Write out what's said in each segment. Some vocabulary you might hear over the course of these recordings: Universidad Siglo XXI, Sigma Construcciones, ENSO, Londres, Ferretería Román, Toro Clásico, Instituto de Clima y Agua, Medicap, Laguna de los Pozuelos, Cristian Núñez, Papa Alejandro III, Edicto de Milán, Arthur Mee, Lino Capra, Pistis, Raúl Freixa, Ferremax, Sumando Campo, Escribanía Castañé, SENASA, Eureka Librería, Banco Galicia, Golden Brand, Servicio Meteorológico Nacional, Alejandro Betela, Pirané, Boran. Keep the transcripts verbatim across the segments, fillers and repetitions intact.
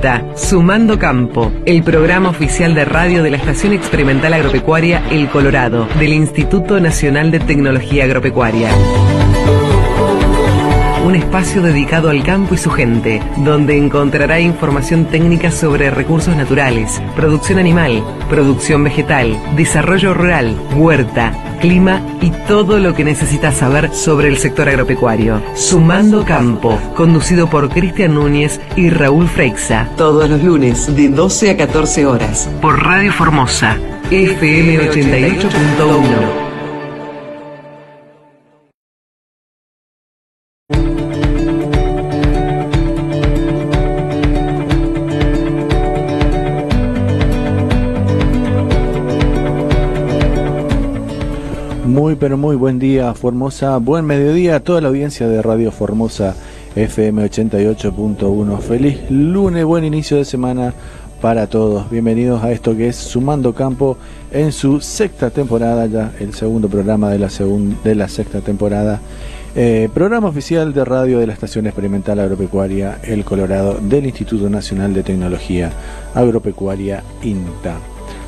presenta Sumando Campo, el programa oficial de radio de la Estación Experimental Agropecuaria El Colorado, del Instituto Nacional de Tecnología Agropecuaria. Un espacio dedicado al campo y su gente, donde encontrará información técnica sobre recursos naturales, producción animal, producción vegetal, desarrollo rural, huerta, clima y todo lo que necesitas saber sobre el sector agropecuario. Sumando Campo, conducido por Cristian Núñez y Raúl Freixa. Todos los lunes de doce a catorce horas. Por Radio Formosa, F M ochenta y ocho punto uno. Muy pero muy buen día Formosa, buen mediodía a toda la audiencia de Radio Formosa F M ochenta y ocho punto uno. Feliz lunes, buen inicio de semana para todos. Bienvenidos a esto que es Sumando Campo en su sexta temporada, ya el segundo programa de la, segun, de la sexta temporada. Eh, programa oficial de radio de la Estación Experimental Agropecuaria El Colorado del Instituto Nacional de Tecnología Agropecuaria INTA.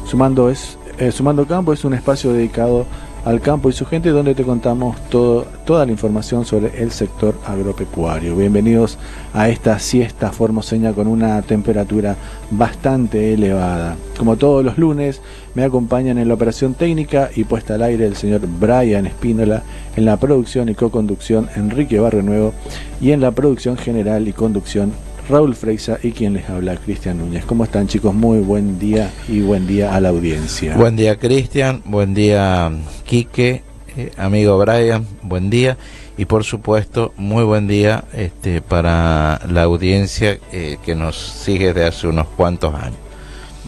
Sumando, es, eh, Sumando Campo es un espacio dedicado al campo y su gente, donde te contamos todo, toda la información sobre el sector agropecuario. Bienvenidos a esta siesta formoseña con una temperatura bastante elevada. Como todos los lunes, me acompañan en la operación técnica y puesta al aire el señor Brian Espínola, en la producción y co-conducción Enrique Barrenuevo, y en la producción general y conducción Raúl Freixa y quien les habla, Cristian Núñez. ¿Cómo están, chicos? Muy buen día y buen día a la audiencia. Buen día, Cristian. Buen día, Quique. Eh, amigo Brian, buen día. Y por supuesto, muy buen día este, para la audiencia eh, que nos sigue desde hace unos cuantos años.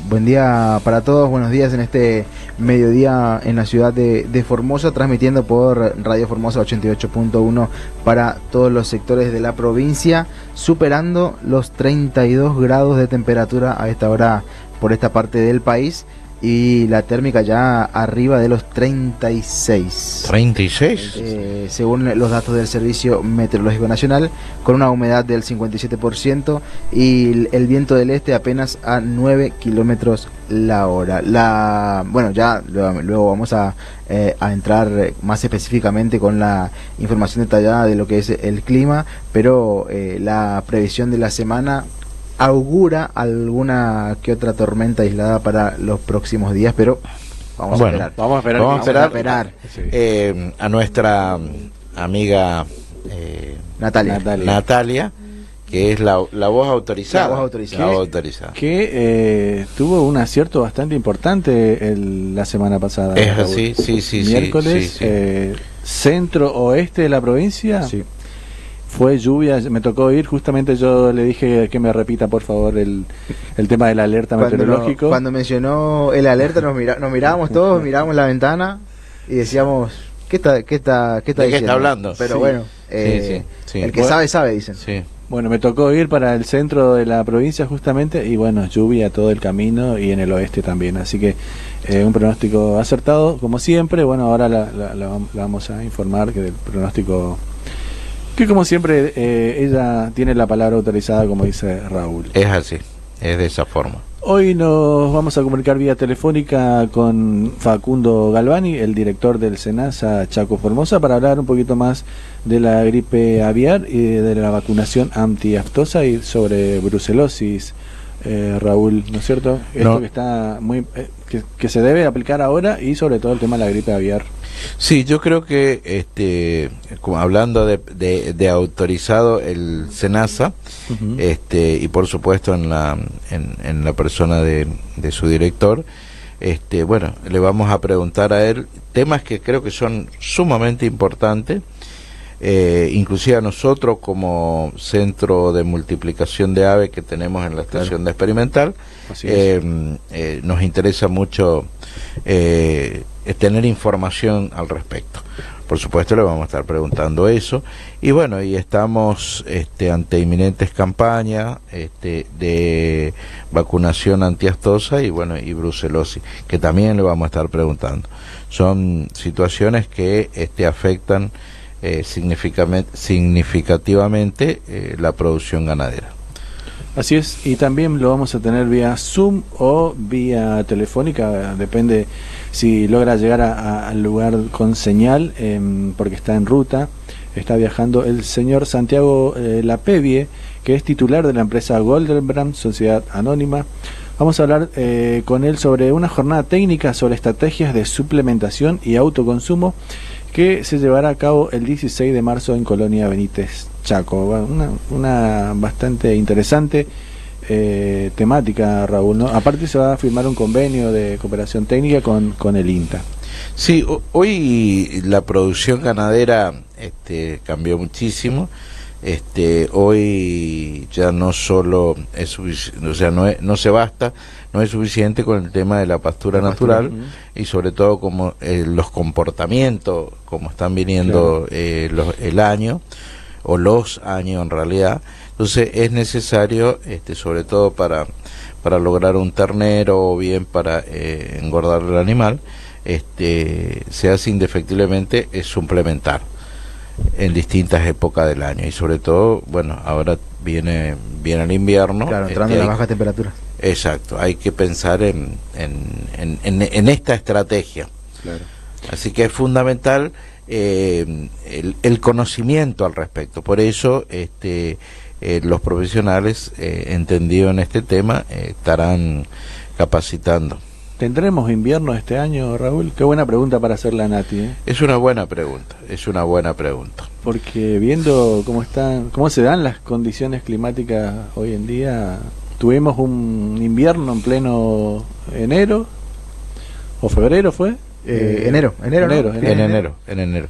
Buen día para todos, buenos días en este mediodía en la ciudad de, de Formosa, transmitiendo por Radio Formosa ochenta y ocho punto uno para todos los sectores de la provincia, superando los treinta y dos grados de temperatura a esta hora por esta parte del país, y la térmica ya arriba de los treinta y seis. ¿treinta y seis? Eh, según los datos del Servicio Meteorológico Nacional, con una humedad del cincuenta y siete por ciento y el, el viento del este apenas a nueve kilómetros la hora. La, bueno, ya luego, luego vamos a, eh, a entrar más específicamente con la información detallada de lo que es el clima, pero eh, la previsión de la semana augura alguna que otra tormenta aislada para los próximos días, pero vamos bueno, a esperar. Vamos a esperar. Vamos a esperar, vamos a, esperar sí. eh, a nuestra amiga eh, Natalia. Natalia. Natalia, que es la, la voz autorizada. La voz autorizada. La voz autorizada. Que eh, tuvo un acierto bastante importante el, la semana pasada. Es así, sí, sí, sí. Miércoles, sí, sí. Eh, centro oeste de la provincia. Sí. Fue lluvia, me tocó ir, justamente yo le dije que me repita por favor el, el tema del alerta cuando, meteorológico. Cuando mencionó el alerta nos, mira, nos mirábamos todos, mirábamos la ventana y decíamos, ¿qué está, qué está, qué está ¿de diciendo? Qué está hablando? Pero sí, bueno, eh, sí, sí, sí. El que bueno, sabe, sabe, dicen. Sí. Bueno, me tocó ir para el centro de la provincia justamente y bueno, lluvia todo el camino y en el oeste también, así que eh, un pronóstico acertado como siempre. Bueno, ahora la, la, la, la vamos a informar que del pronóstico... Que como siempre eh, ella tiene la palabra autorizada, como dice Raúl. Es así, es de esa forma. Hoy nos vamos a comunicar vía telefónica con Facundo Galvani, el director del SENASA Chaco Formosa, para hablar un poquito más de la gripe aviar y de la vacunación antiaftosa y sobre brucelosis. Eh, Raúl, ¿no es cierto? Esto no. que está muy eh, que, que se debe aplicar ahora y sobre todo el tema de la gripe aviar. Sí, yo creo que este, como hablando de, de, de autorizado el SENASA, uh-huh. este, y por supuesto en la en, en la persona de, de su director, este, bueno, le vamos a preguntar a él temas que creo que son sumamente importantes, eh, inclusive a nosotros como centro de multiplicación de aves que tenemos en la estación claro. de experimental, eh, eh, nos interesa mucho. Eh, tener información al respecto. Por supuesto le vamos a estar preguntando eso y bueno, y estamos este, ante inminentes campañas este, de vacunación antiaftosa y bueno, y brucelosis, que también le vamos a estar preguntando. Son situaciones que este, afectan eh, significativamente eh, la producción ganadera. Así es, y también lo vamos a tener vía Zoom o vía telefónica, depende si logra llegar a, a, al lugar con señal, eh, porque está en ruta, está viajando el señor Santiago eh, Lapevie, que es titular de la empresa Goldenbrand, Sociedad Anónima. Vamos a hablar eh, con él sobre una jornada técnica sobre estrategias de suplementación y autoconsumo que se llevará a cabo el dieciséis de marzo en Colonia Benítez, Chaco. Una, una bastante interesante eh, temática, Raúl, ¿no? Aparte se va a firmar un convenio de cooperación técnica con, con el INTA. Sí, hoy la producción ganadera este, cambió muchísimo. Este, hoy ya no solo es suficiente, o sea, no, es, no se basta, no es suficiente con el tema de la pastura la natural pastura, y sobre todo como eh, los comportamientos, como están viniendo claro. eh, los, el año o los años en realidad. Entonces es necesario, este, sobre todo para, para lograr un ternero o bien para eh, engordar el animal, este, se hace indefectiblemente es suplementar en distintas épocas del año y sobre todo, bueno, ahora viene viene el invierno. Claro, entrando este, a la baja temperatura. Exacto, hay que pensar en, en, en, en, en esta estrategia. Claro. Así que es fundamental eh, el, el conocimiento al respecto. Por eso este, eh, los profesionales eh, entendidos en este tema eh, estarán capacitando. ¿Tendremos invierno este año, Raúl? Qué buena pregunta para hacerla a Nati, ¿eh? Es una buena pregunta, es una buena pregunta. Porque viendo cómo están, cómo se dan las condiciones climáticas hoy en día, tuvimos un invierno en pleno enero, o febrero fue. Eh, enero, enero, enero, ¿no? enero, enero, en enero, en enero.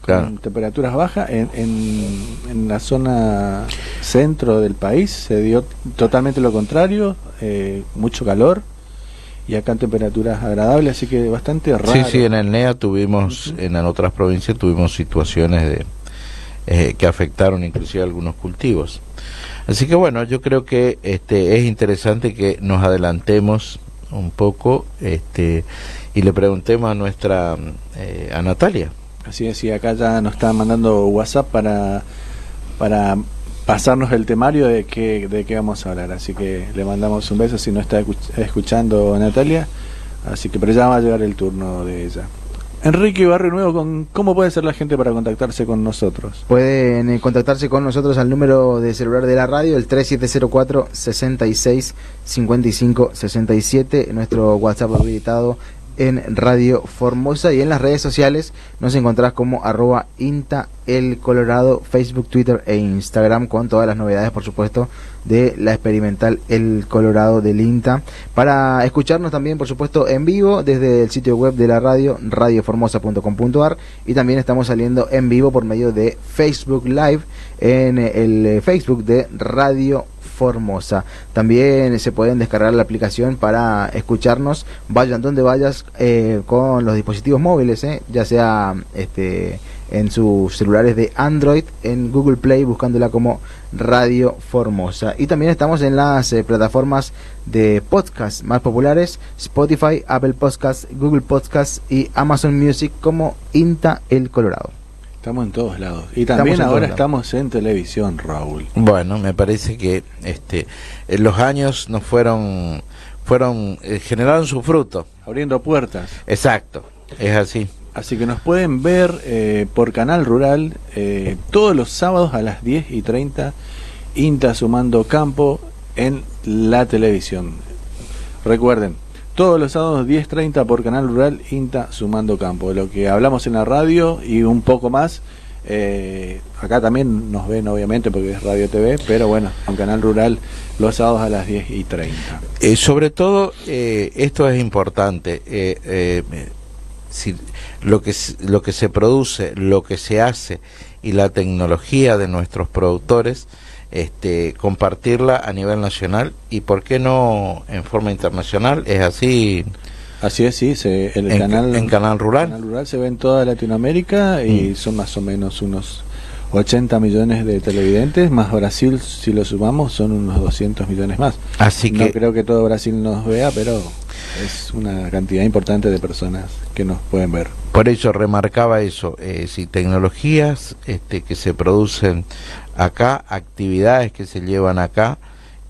Claro. Con temperaturas bajas, en, en, en la zona centro del país se dio totalmente lo contrario, eh, mucho calor. Y acá en temperaturas agradables, así que bastante raro. Sí, sí, en el N E A tuvimos, uh-huh. en otras provincias tuvimos situaciones de eh, que afectaron inclusive algunos cultivos. Así que bueno, yo creo que este es interesante que nos adelantemos un poco este y le preguntemos a nuestra eh, a Natalia. Así es, y acá ya nos está mandando WhatsApp para para pasarnos el temario de qué de qué vamos a hablar, así que le mandamos un beso si no está escuchando Natalia, así que pero ya va a llegar el turno de ella. Enrique Barrenuevo, con ¿cómo puede ser la gente para contactarse con nosotros? Pueden eh, contactarse con nosotros al número de celular de la radio, el tres siete cero cuatro, seis seis cinco cinco, seis siete, nuestro WhatsApp habilitado en Radio Formosa, y en las redes sociales nos encontrás como arroba INTA El Colorado, Facebook, Twitter e Instagram, con todas las novedades, por supuesto, de la experimental El Colorado del INTA. Para escucharnos también, por supuesto, en vivo desde el sitio web de la radio, radio formosa punto com punto a r, y también estamos saliendo en vivo por medio de Facebook Live en el Facebook de Radio Formosa. También se pueden descargar la aplicación para escucharnos, vayan donde vayas, eh, con los dispositivos móviles, eh, ya sea este, en sus celulares de Android, en Google Play, buscándola como Radio Formosa. Y también estamos en las eh, plataformas de podcast más populares, Spotify, Apple Podcasts, Google Podcasts y Amazon Music, como INTA El Colorado. Estamos en todos lados. Y también estamos ahora estamos en televisión, Raúl. Bueno, me parece que este los años nos fueron, fueron eh, generaron su fruto. Abriendo puertas. Exacto, es así. Así que nos pueden ver eh, por Canal Rural eh, todos los sábados a las diez y treinta, INTA Sumando Campo en la televisión. Recuerden, todos los sábados diez y treinta por Canal Rural, INTA Sumando Campo. De lo que hablamos en la radio y un poco más, eh, acá también nos ven obviamente porque es Radio T V, pero bueno, en Canal Rural los sábados a las diez y treinta. Eh, sobre todo, eh, esto es importante, eh, eh, si, lo, que, lo que se produce, lo que se hace y la tecnología de nuestros productores, Este, compartirla a nivel nacional y por qué no en forma internacional. Es así, así es, sí, se, el en, canal, en Canal Rural Canal Rural se ve en toda Latinoamérica y mm. son más o menos unos ochenta millones de televidentes, más Brasil si lo sumamos son unos doscientos millones más, así que no creo que todo Brasil nos vea, pero es una cantidad importante de personas que nos pueden ver. Por eso remarcaba eso, eh, si tecnologías este, que se producen acá, actividades que se llevan acá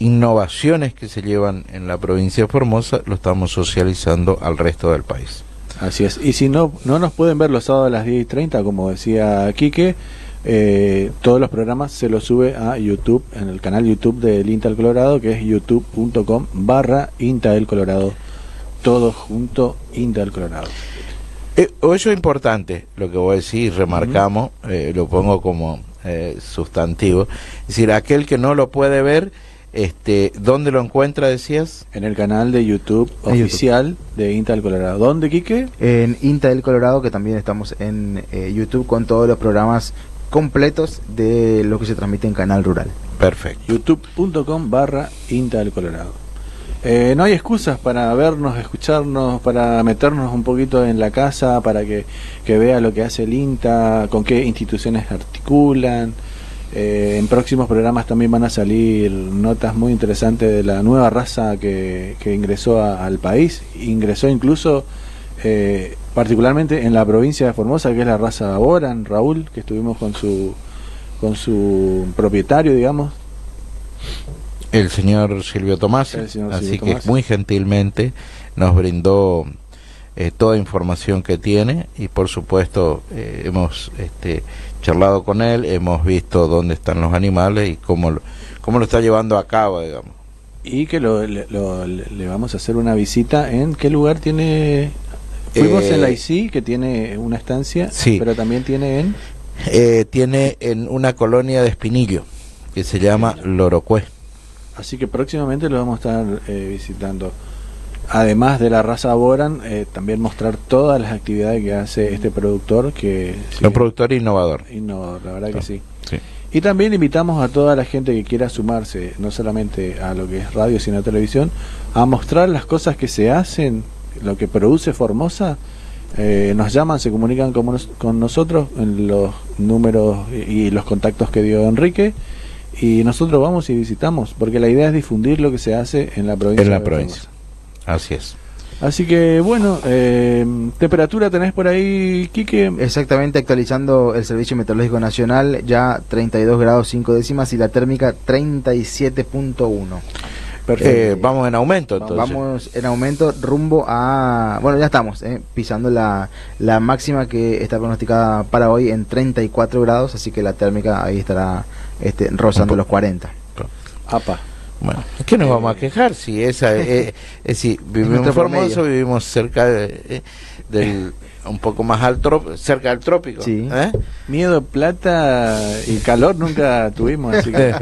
innovaciones que se llevan en la provincia de Formosa lo estamos socializando al resto del país. Así es, y si no no nos pueden ver los sábados a las diez y treinta, como decía Quique, eh, todos los programas se los sube a YouTube, en el canal YouTube del INTA del Colorado, que es youtube.com barra INTA del Colorado, todo junto, INTA del Colorado. Eh, eso es importante, lo que voy a decir, remarcamos, uh-huh. eh, lo pongo como eh, sustantivo, es decir, aquel que no lo puede ver, Este, ¿dónde lo encuentra, decías? En el canal de YouTube oficial de INTA del Colorado. ¿Dónde, Quique? En INTA del Colorado, que también estamos en eh, YouTube con todos los programas completos de lo que se transmite en Canal Rural. Perfecto. YouTube.com barra INTA del Colorado. Eh, no hay excusas para vernos, escucharnos, para meternos un poquito en la casa, para que, que vea lo que hace el INTA, con qué instituciones articulan. Eh, en próximos programas también van a salir notas muy interesantes de la nueva raza que, que ingresó a, al país, ingresó incluso eh, particularmente en la provincia de Formosa, que es la raza Boran, Raúl, que estuvimos con su con su propietario, digamos, el señor Silvio Tomás, el señor así Silvio que Tomás. Muy gentilmente nos brindó eh, toda información que tiene y por supuesto eh, hemos este charlado con él, hemos visto dónde están los animales y cómo lo, cómo lo está llevando a cabo, digamos. Y que lo, lo, le vamos a hacer una visita. ¿En qué lugar tiene? Fuimos eh, en la I C I, que tiene una estancia, sí, pero también tiene en... Eh, tiene en una colonia de Espinillo, que se llama Lorocué. Así que próximamente lo vamos a estar eh, visitando. Además de la raza Boran, eh, también mostrar todas las actividades que hace este productor. que sí, Un productor innovador. Innovador, la verdad no, que sí. sí. Y también invitamos a toda la gente que quiera sumarse, no solamente a lo que es radio, sino a televisión, a mostrar las cosas que se hacen, lo que produce Formosa. Eh, nos llaman, se comunican con, nos, con nosotros en los números y, y los contactos que dio Enrique. Y nosotros vamos y visitamos, porque la idea es difundir lo que se hace en la provincia. En la de provincia. Formosa. Así es. Así que, bueno, eh, ¿temperatura tenés por ahí, Quique? Exactamente, actualizando el Servicio Meteorológico Nacional, ya treinta y dos grados cinco décimas y la térmica treinta y siete punto uno. Perfecto. Eh, vamos en aumento, entonces. Vamos en aumento rumbo a... Bueno, ya estamos eh, pisando la, la máxima que está pronosticada para hoy en treinta y cuatro grados, así que la térmica ahí estará este, rozando los cuarenta. Apa. Bueno, es que nos vamos a quejar si esa eh, eh, si vivimos en Formosa, vivimos cerca de, eh, del un poco más alto, cerca del trópico. Sí. ¿Eh? Miedo, plata y calor nunca tuvimos, así que...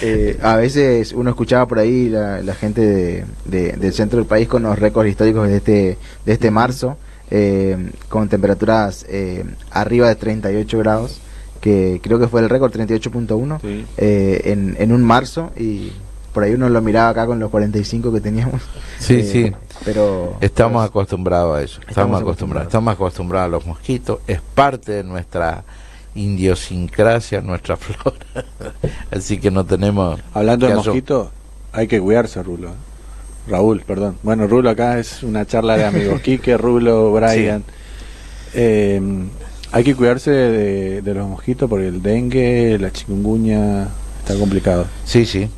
eh, a veces uno escuchaba por ahí la, la gente de, de, del centro del país con los récords históricos de este de este marzo, eh, con temperaturas eh, arriba de treinta y ocho grados. Que creo que fue el récord, treinta y ocho punto uno, sí. eh, en, en un marzo, y por ahí uno lo miraba acá con los cuarenta y cinco que teníamos. Sí, eh, sí, pero estamos pues, acostumbrados a eso, estamos, estamos acostumbrados, estamos acostumbrados a los mosquitos, es parte de nuestra idiosincrasia, nuestra flora, así que no tenemos... Hablando de mosquitos, hay que cuidarse, Rulo. Raúl, perdón. Bueno, Rulo acá es una charla de amigos, Quique, Rulo, Brian... Sí. Eh, Hay que cuidarse de, de los mosquitos porque el dengue, la chikungunya, está complicado. Sí, sí.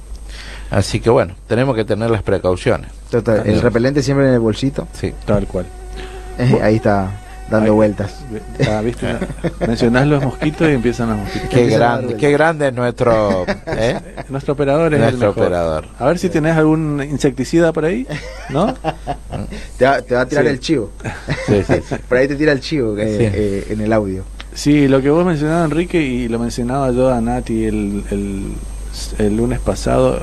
Así que bueno, tenemos que tener las precauciones. Total, el Entonces, repelente siempre en el bolsito. Sí, tal cual. Eh, ahí está, dando ahí, vueltas. Ah, ¿viste? Mencionás los mosquitos y empiezan los mosquitos. Qué, grande, qué grande es nuestro... ¿eh? Nuestro operador es nuestro el mejor. Operador. A ver si tenés algún insecticida por ahí, ¿no? Te va, te va a tirar sí. el chivo. Sí, sí, sí. Por ahí te tira el chivo que, sí. eh, en el audio. Sí, lo que vos mencionabas, Enrique, y lo mencionaba yo a Nati el, el, el lunes pasado,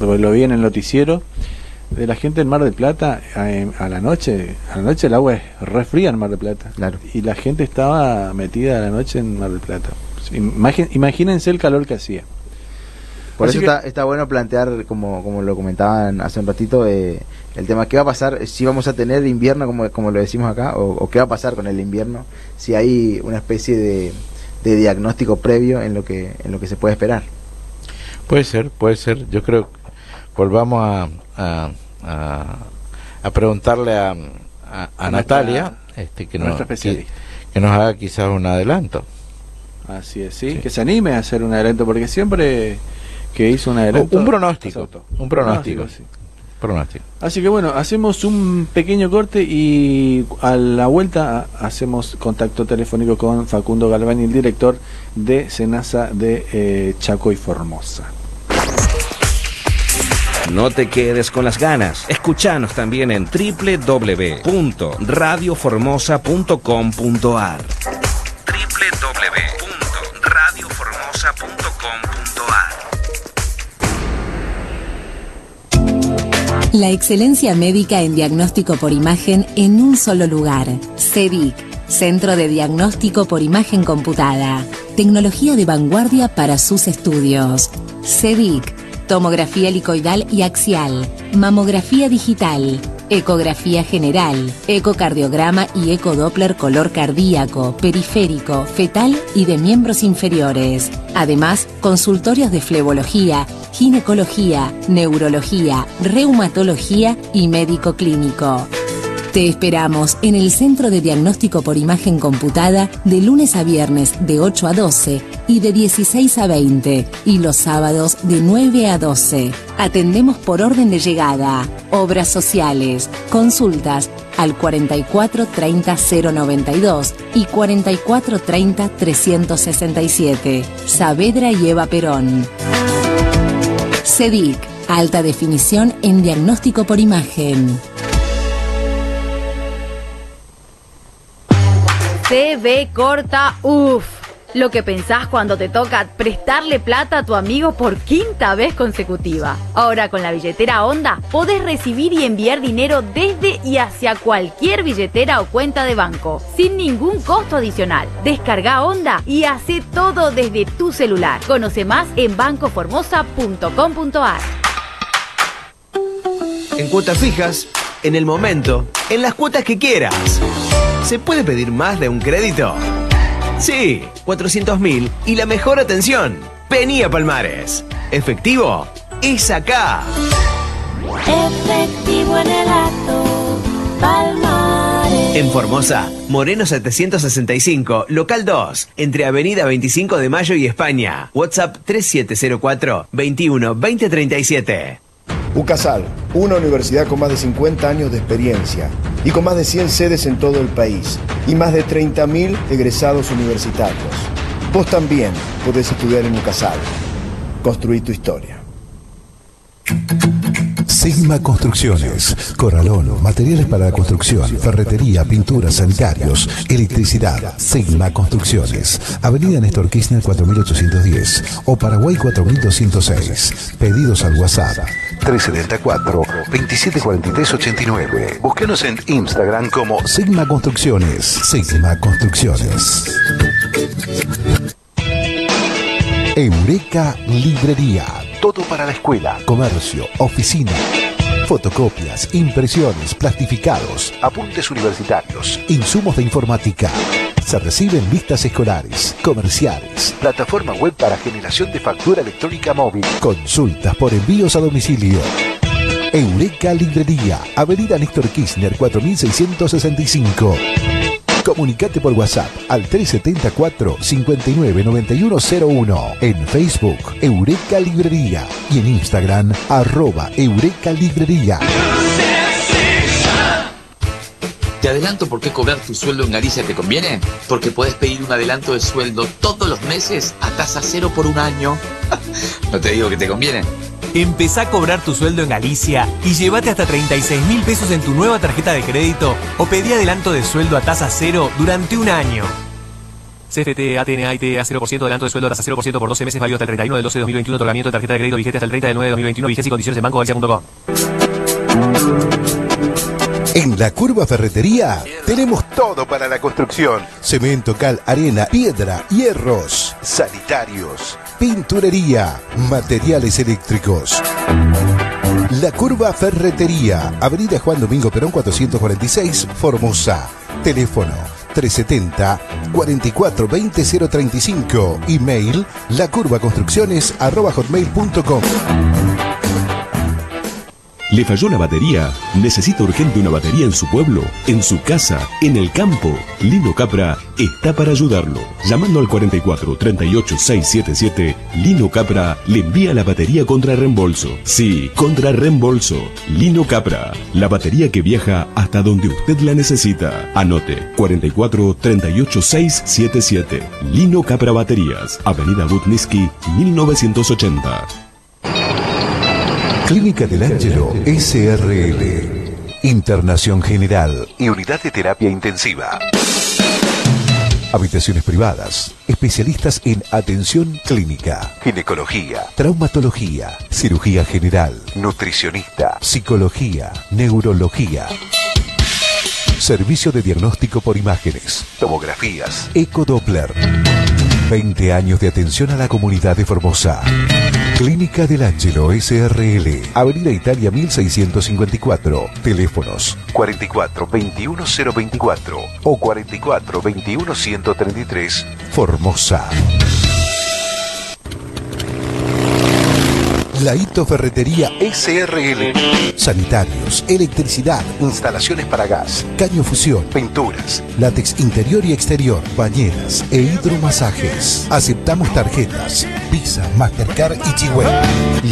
lo vi en el noticiero, de la gente en Mar del Plata, a, a la noche, a la noche el agua es re fría en Mar del Plata. Claro. Y la gente estaba metida a la noche en Mar del Plata. Imagín, imagínense el calor que hacía. Por Así eso que... está, está bueno plantear, como, como lo comentaban hace un ratito, eh, el tema, ¿qué va a pasar si vamos a tener invierno, como, como lo decimos acá? O, o qué va a pasar con el invierno, si hay una especie de, de diagnóstico previo en lo que en lo que se puede esperar. Puede ser, puede ser. Yo creo que volvamos a, a, a, a preguntarle a, a, a Natalia, nuestra, este, que, nos, que, que nos haga quizás un adelanto. Así es, ¿sí? Sí, que se anime a hacer un adelanto, porque siempre... que hizo una adelanto. Un pronóstico. Un pronóstico. pronóstico sí. Pronóstico. Así que bueno, hacemos un pequeño corte y a la vuelta hacemos contacto telefónico con Facundo Galvani, el director de SENASA de eh, Chaco y Formosa. No te quedes con las ganas. Escuchanos también en doble u doble u doble u punto radio formosa punto com punto a r. doble u doble u doble u punto radio formosa punto com punto a r. La excelencia médica en diagnóstico por imagen en un solo lugar. CEDIC, Centro de Diagnóstico por Imagen Computada. Tecnología de vanguardia para sus estudios. CEDIC. Tomografía helicoidal y axial, mamografía digital, ecografía general, ecocardiograma y ecodoppler color cardíaco, periférico, fetal y de miembros inferiores. Además, consultorios de flebología, ginecología, neurología, reumatología y médico clínico. Te esperamos en el Centro de Diagnóstico por Imagen Computada de lunes a viernes de ocho a doce y de dieciséis a veinte y los sábados de nueve a doce. Atendemos por orden de llegada. Obras sociales. Consultas al cuarenta y cuatro treinta cero noventa y dos y cuarenta y cuatro treinta trescientos sesenta y siete. Saavedra y Eva Perón. CEDIC. Alta definición en diagnóstico por imagen. T V corta, uff. Lo que pensás cuando te toca prestarle plata a tu amigo por quinta vez consecutiva. Ahora con la billetera Onda podés recibir y enviar dinero desde y hacia cualquier billetera o cuenta de banco, sin ningún costo adicional. Descarga Onda y hace todo desde tu celular. Conoce más en banco formosa punto com punto a r. En cuotas fijas, en el momento, en las cuotas que quieras. ¿Se puede pedir más de un crédito? Sí, cuatrocientos mil y la mejor atención. Vení a Palmares. Efectivo es acá. Efectivo en el acto, Palmares. En Formosa, Moreno setecientos sesenta y cinco, local dos, entre Avenida veinticinco de Mayo y España. WhatsApp tres siete cero cuatro veintiuno veinte treinta y siete. UCASAL, una universidad con más de cincuenta años de experiencia y con más de cien sedes en todo el país y más de treinta mil egresados universitarios. Vos también podés estudiar en UCASAL. Construí tu historia. Sigma Construcciones, Corralón, materiales para la construcción, ferretería, pinturas, sanitarios, electricidad. Sigma Construcciones, Avenida Néstor Kirchner cuatro mil ochocientos diez o Paraguay cuatro mil doscientos seis. Pedidos al WhatsApp tres setenta y cuatro veintisiete cuarenta y tres ochenta y nueve. Búsquenos en Instagram como Sigma Construcciones. Sigma Construcciones. Eureka Librería. Todo para la escuela, comercio, oficina, fotocopias, impresiones, plastificados, apuntes universitarios, insumos de informática. Se reciben listas escolares, comerciales, plataforma web para generación de factura electrónica móvil, consultas por envíos a domicilio. Eureka Librería, Avenida Néstor Kirchner cuatro mil seiscientos sesenta y cinco. Comunicate por WhatsApp al tres setenta y cuatro cincuenta y nueve noventa y uno cero uno. En Facebook, Eureka Librería. Y en Instagram, arroba Eureka Librería. ¿Te adelanto por qué cobrar tu sueldo en Galicia te conviene? Porque podés pedir un adelanto de sueldo todos los meses a tasa cero por un año. No te digo que te conviene. Empezá a cobrar tu sueldo en Galicia y llévate hasta treinta y seis mil pesos en tu nueva tarjeta de crédito o pedí adelanto de sueldo a tasa cero durante un año. C F T, A T N A, I T A, cero por ciento, adelanto de sueldo a tasa cero por ciento por doce meses, válido hasta el treinta y uno del doce de dos mil veintiuno, otorgamiento de tarjeta de crédito vigente hasta el treinta del nueve de dos mil veintiuno, vigencia y condiciones en banco galicia punto com. En La Curva Ferretería tenemos todo para la construcción. Cemento, cal, arena, piedra, hierros, sanitarios, pinturería, materiales eléctricos. La Curva Ferretería, Avenida Juan Domingo Perón cuatrocientos cuarenta y seis, Formosa. Teléfono tres setenta cuarenta y cuatro veinte cero treinta y cinco. Email lacurvaconstrucciones arroba hotmail punto com. ¿Le falló la batería? ¿Necesita urgente una batería en su pueblo, en su casa, en el campo? Lino Capra está para ayudarlo. Llamando al cuarenta y cuatro, treinta y ocho, seiscientos setenta y siete, Lino Capra le envía la batería contra reembolso. Sí, contra reembolso. Lino Capra, la batería que viaja hasta donde usted la necesita. Anote, cuarenta y cuatro, treinta y ocho, seiscientos setenta y siete. Lino Capra Baterías, Avenida Butniski, mil novecientos ochenta. Clínica del Ángelo S R L, internación general y unidad de terapia intensiva. Habitaciones privadas, especialistas en atención clínica, ginecología, traumatología, cirugía general, nutricionista, psicología, neurología. Servicio de diagnóstico por imágenes, tomografías, ecodoppler. veinte años de atención a la comunidad de Formosa. Clínica del Ángelo S R L, Avenida Italia mil seiscientos cincuenta y cuatro, teléfonos cuarenta y cuatro, veintiuno, cero veinticuatro o cuarenta y cuatro, veintiuno, ciento treinta y tres, Formosa. La Ito Ferretería S R L. Sanitarios, electricidad, instalaciones para gas, caño fusión, pinturas, látex interior y exterior, bañeras e hidromasajes. Aceptamos tarjetas, Visa, Mastercard y Chihuahua.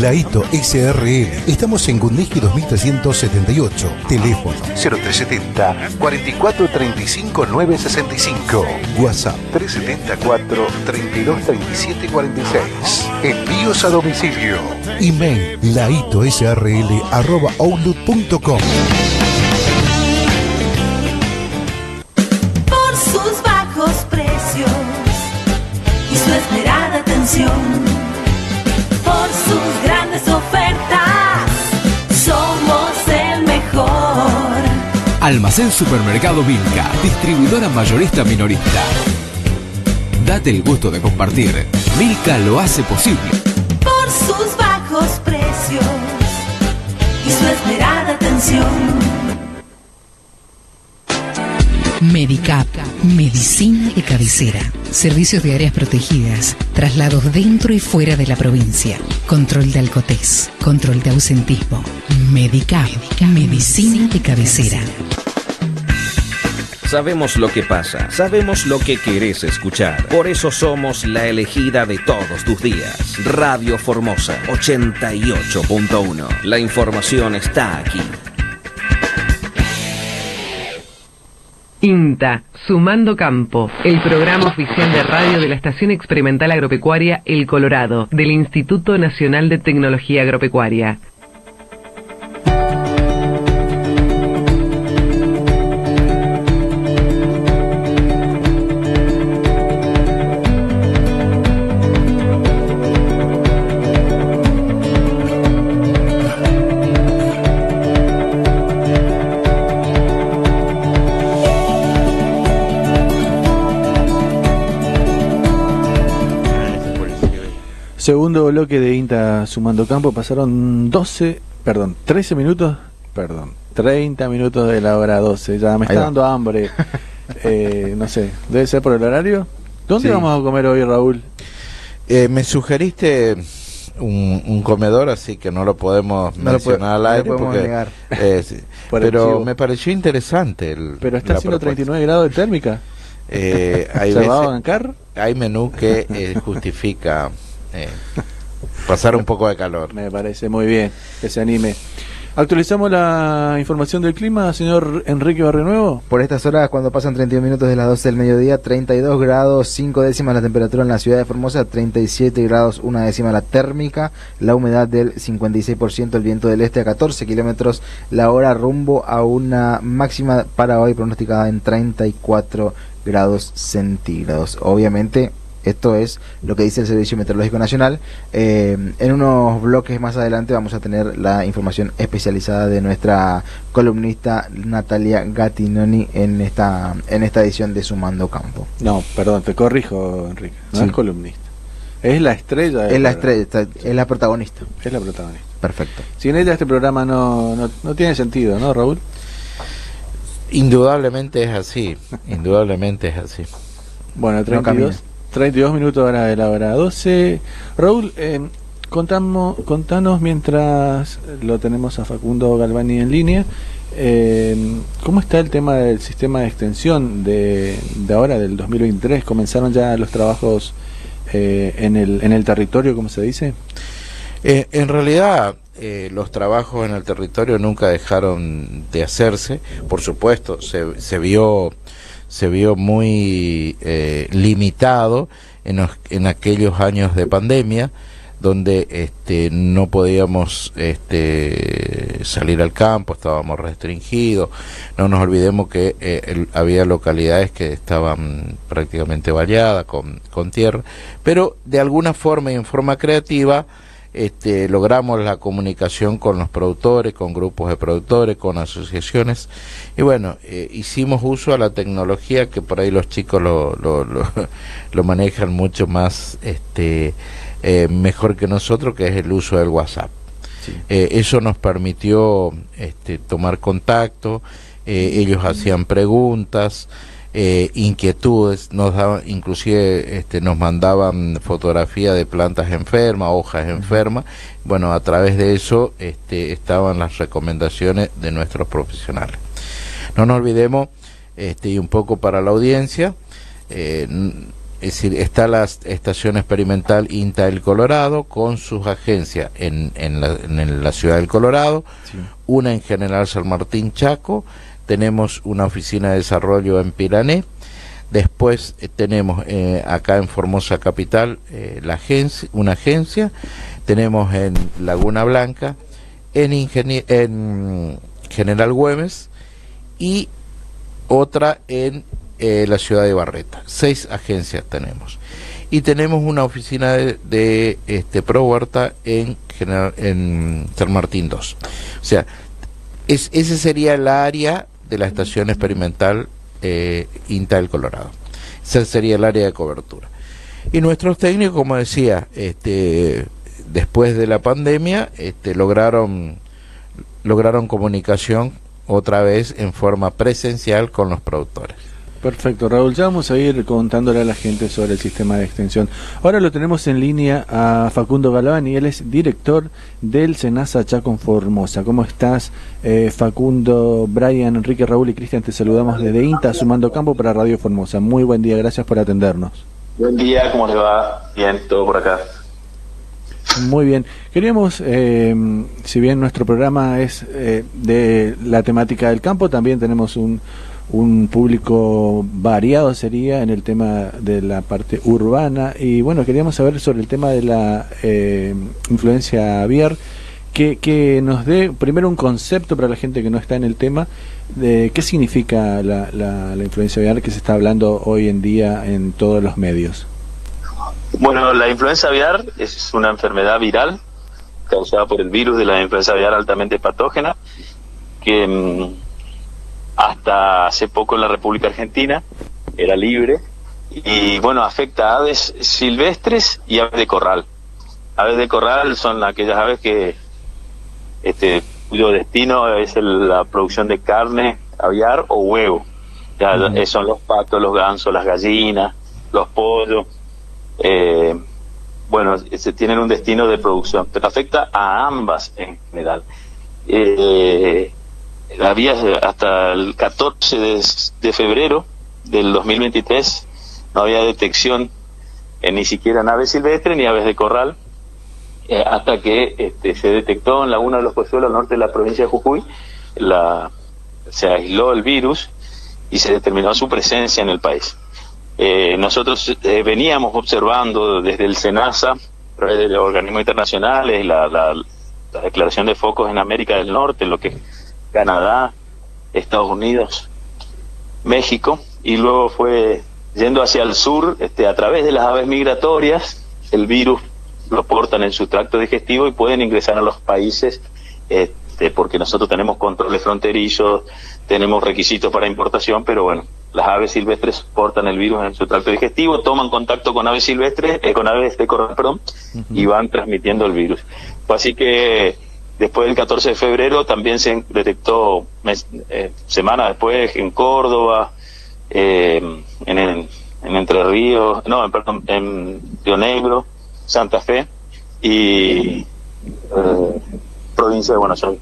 La Ito S R L. Estamos en Gundeski dos mil trescientos setenta y ocho. Teléfono cero tres setenta, cuarenta y cuatro, treinta y cinco, novecientos sesenta y cinco. WhatsApp tres setenta y cuatro, treinta y dos, treinta y siete, cuarenta y seis. Envíos a domicilio. Email laitosrl arroba outlook punto com. Por sus bajos precios y su esperada atención, por sus grandes ofertas, somos el mejor. Almacén Supermercado Vilca, distribuidora mayorista minorista. Date el gusto de compartir. Vilca lo hace posible. Por sus bajos precios y su esperada atención. Medicap, medicina de cabecera. Servicios de áreas protegidas, traslados dentro y fuera de la provincia, control de alcotés, control de ausentismo. Medicap, medicina de cabecera. Sabemos lo que pasa, sabemos lo que querés escuchar. Por eso somos la elegida de todos tus días. Radio Formosa ochenta y ocho punto uno. La información está aquí. INTA, Sumando Campo, el programa oficial de radio de la Estación Experimental Agropecuaria El Colorado, del Instituto Nacional de Tecnología Agropecuaria. Segundo bloque de INTA Sumando Campo. Pasaron doce, perdón, trece minutos, perdón, treinta minutos de la hora doce. Ya me está dando hambre. eh, no sé, debe ser por el horario. ¿Dónde sí. vamos a comer hoy, Raúl? Eh, me sugeriste un, un comedor, así que no lo podemos no mencionar lo puede, al aire. No lo podemos porque, negar. Eh, sí. Pero me pareció interesante. El, pero está haciendo treinta y nueve grados de térmica. Eh, hay ¿Se veces, va a bancar? Hay menú que eh, justifica. Eh, pasar un poco de calor. Me parece muy bien, que se anime. Actualizamos la información del clima, señor Enrique Barrenuevo. Por estas horas, cuando pasan treinta y uno minutos de las doce del mediodía, treinta y dos grados, cinco décimas la temperatura en la ciudad de Formosa, treinta y siete grados, una décima la térmica, la humedad del cincuenta y seis por ciento, el viento del este a catorce kilómetros la hora, rumbo a una máxima para hoy pronosticada en treinta y cuatro grados centígrados. Obviamente, esto es lo que dice el Servicio Meteorológico Nacional. Eh, en unos bloques más adelante vamos a tener la información especializada de nuestra columnista Natalia Gattinoni en esta en esta edición de Sumando Campo. No, perdón, te corrijo, Enrique. No sí. es columnista. Es la estrella. Es la estrella, es la protagonista. Es la protagonista. Perfecto. Sin ella este programa no, no, no tiene sentido, ¿no, Raúl? Indudablemente es así. Indudablemente es así. Bueno, treinta y dos. treinta y dos minutos ahora de la hora doce. Raúl, eh, contamos, contanos, mientras lo tenemos a Facundo Galvani en línea, eh, ¿cómo está el tema del sistema de extensión de, de ahora, del dos mil veintitrés? ¿Comenzaron ya los trabajos eh, en, el, en el territorio, como se dice? Eh, en realidad... Eh, los trabajos en el territorio nunca dejaron de hacerse, por supuesto, se, se vio se vio muy eh, limitado en, los, en aquellos años de pandemia, donde este, no podíamos este, salir al campo, estábamos restringidos. No nos olvidemos que eh, el, había localidades que estaban prácticamente valladas con, con tierra, pero de alguna forma y en forma creativa, Este, logramos la comunicación con los productores, con grupos de productores, con asociaciones, y bueno, eh, hicimos uso a la tecnología, que por ahí los chicos lo, lo, lo, lo manejan mucho más este, eh, mejor que nosotros, que es el uso del WhatsApp. Sí. Eh, eso nos permitió este, tomar contacto, eh, ellos hacían preguntas, Eh, inquietudes, nos daban, inclusive este, nos mandaban fotografía de plantas enfermas, hojas enfermas. Bueno, a través de eso este, estaban las recomendaciones de nuestros profesionales. No nos olvidemos, este, y un poco para la audiencia, eh, es decir, está la Estación Experimental INTA del Colorado con sus agencias en, en, la, en la ciudad del Colorado, sí. Una en General San Martín Chaco, tenemos una oficina de desarrollo en Pirané, después eh, tenemos eh, acá en Formosa Capital eh, la agencia, una agencia, tenemos en Laguna Blanca, en, Ingeni en General Güemes y otra en eh, la ciudad de Barreta. Seis agencias tenemos. Y tenemos una oficina de, de este, Pro Huerta en, General, en San Martín dos. O sea, es, ese sería el área de la Estación Experimental eh, INTA del Colorado. Ese sería el área de cobertura. Y nuestros técnicos, como decía, este, después de la pandemia, este, lograron, lograron comunicación otra vez en forma presencial con los productores. Perfecto, Raúl, ya vamos a ir contándole a la gente sobre el sistema de extensión. Ahora lo tenemos en línea a Facundo Galvani, él es director del SENASA Chaco en Formosa. ¿Cómo estás, eh, Facundo? Brian, Enrique, Raúl y Cristian, te saludamos desde INTA, Sumando Campo para Radio Formosa. Muy buen día, gracias por atendernos. Buen día, ¿cómo les va? Bien, todo por acá. Muy bien, queríamos, eh, si bien nuestro programa es eh, de la temática del campo, también tenemos un... un público variado sería en el tema de la parte urbana y bueno, queríamos saber sobre el tema de la eh, influencia aviar, que, que nos dé primero un concepto para la gente que no está en el tema de qué significa la, la, la influencia aviar que se está hablando hoy en día en todos los medios. Bueno, la influenza aviar es una enfermedad viral causada por el virus de la influenza aviar altamente patógena que mmm, hasta hace poco en la República Argentina era libre y bueno, afecta a aves silvestres y aves de corral. Aves de corral son aquellas aves que este, cuyo destino es el, la producción de carne, aviar o huevo. Ya, mm. Son los patos, los gansos, las gallinas, los pollos. Eh, bueno, se tienen un destino de producción, pero afecta a ambas en general. Eh, Había hasta el catorce de, de febrero del dos mil veintitrés, no había detección eh, ni siquiera en aves silvestres ni aves de corral, eh, hasta que este, se detectó en Laguna de los Pozuelos, al norte de la provincia de Jujuy, la, se aisló el virus y se determinó su presencia en el país. Eh, nosotros eh, veníamos observando desde el SENASA, a través de los organismos internacionales, la, la, la declaración de focos en América del Norte, en lo que Canadá, Estados Unidos, México, y luego fue yendo hacia el sur, este, a través de las aves migratorias, el virus lo portan en su tracto digestivo y pueden ingresar a los países, este, porque nosotros tenemos controles fronterizos, tenemos requisitos para importación, pero bueno, las aves silvestres portan el virus en su tracto digestivo, toman contacto con aves silvestres, eh, con aves de corral, perdón, uh-huh. y van transmitiendo el virus. Pues así que después del catorce de febrero también se detectó mes, eh, semanas después en Córdoba, eh, en, en Entre Ríos, no, en, perdón, en Río Negro, Santa Fe, y eh, provincia de Buenos Aires.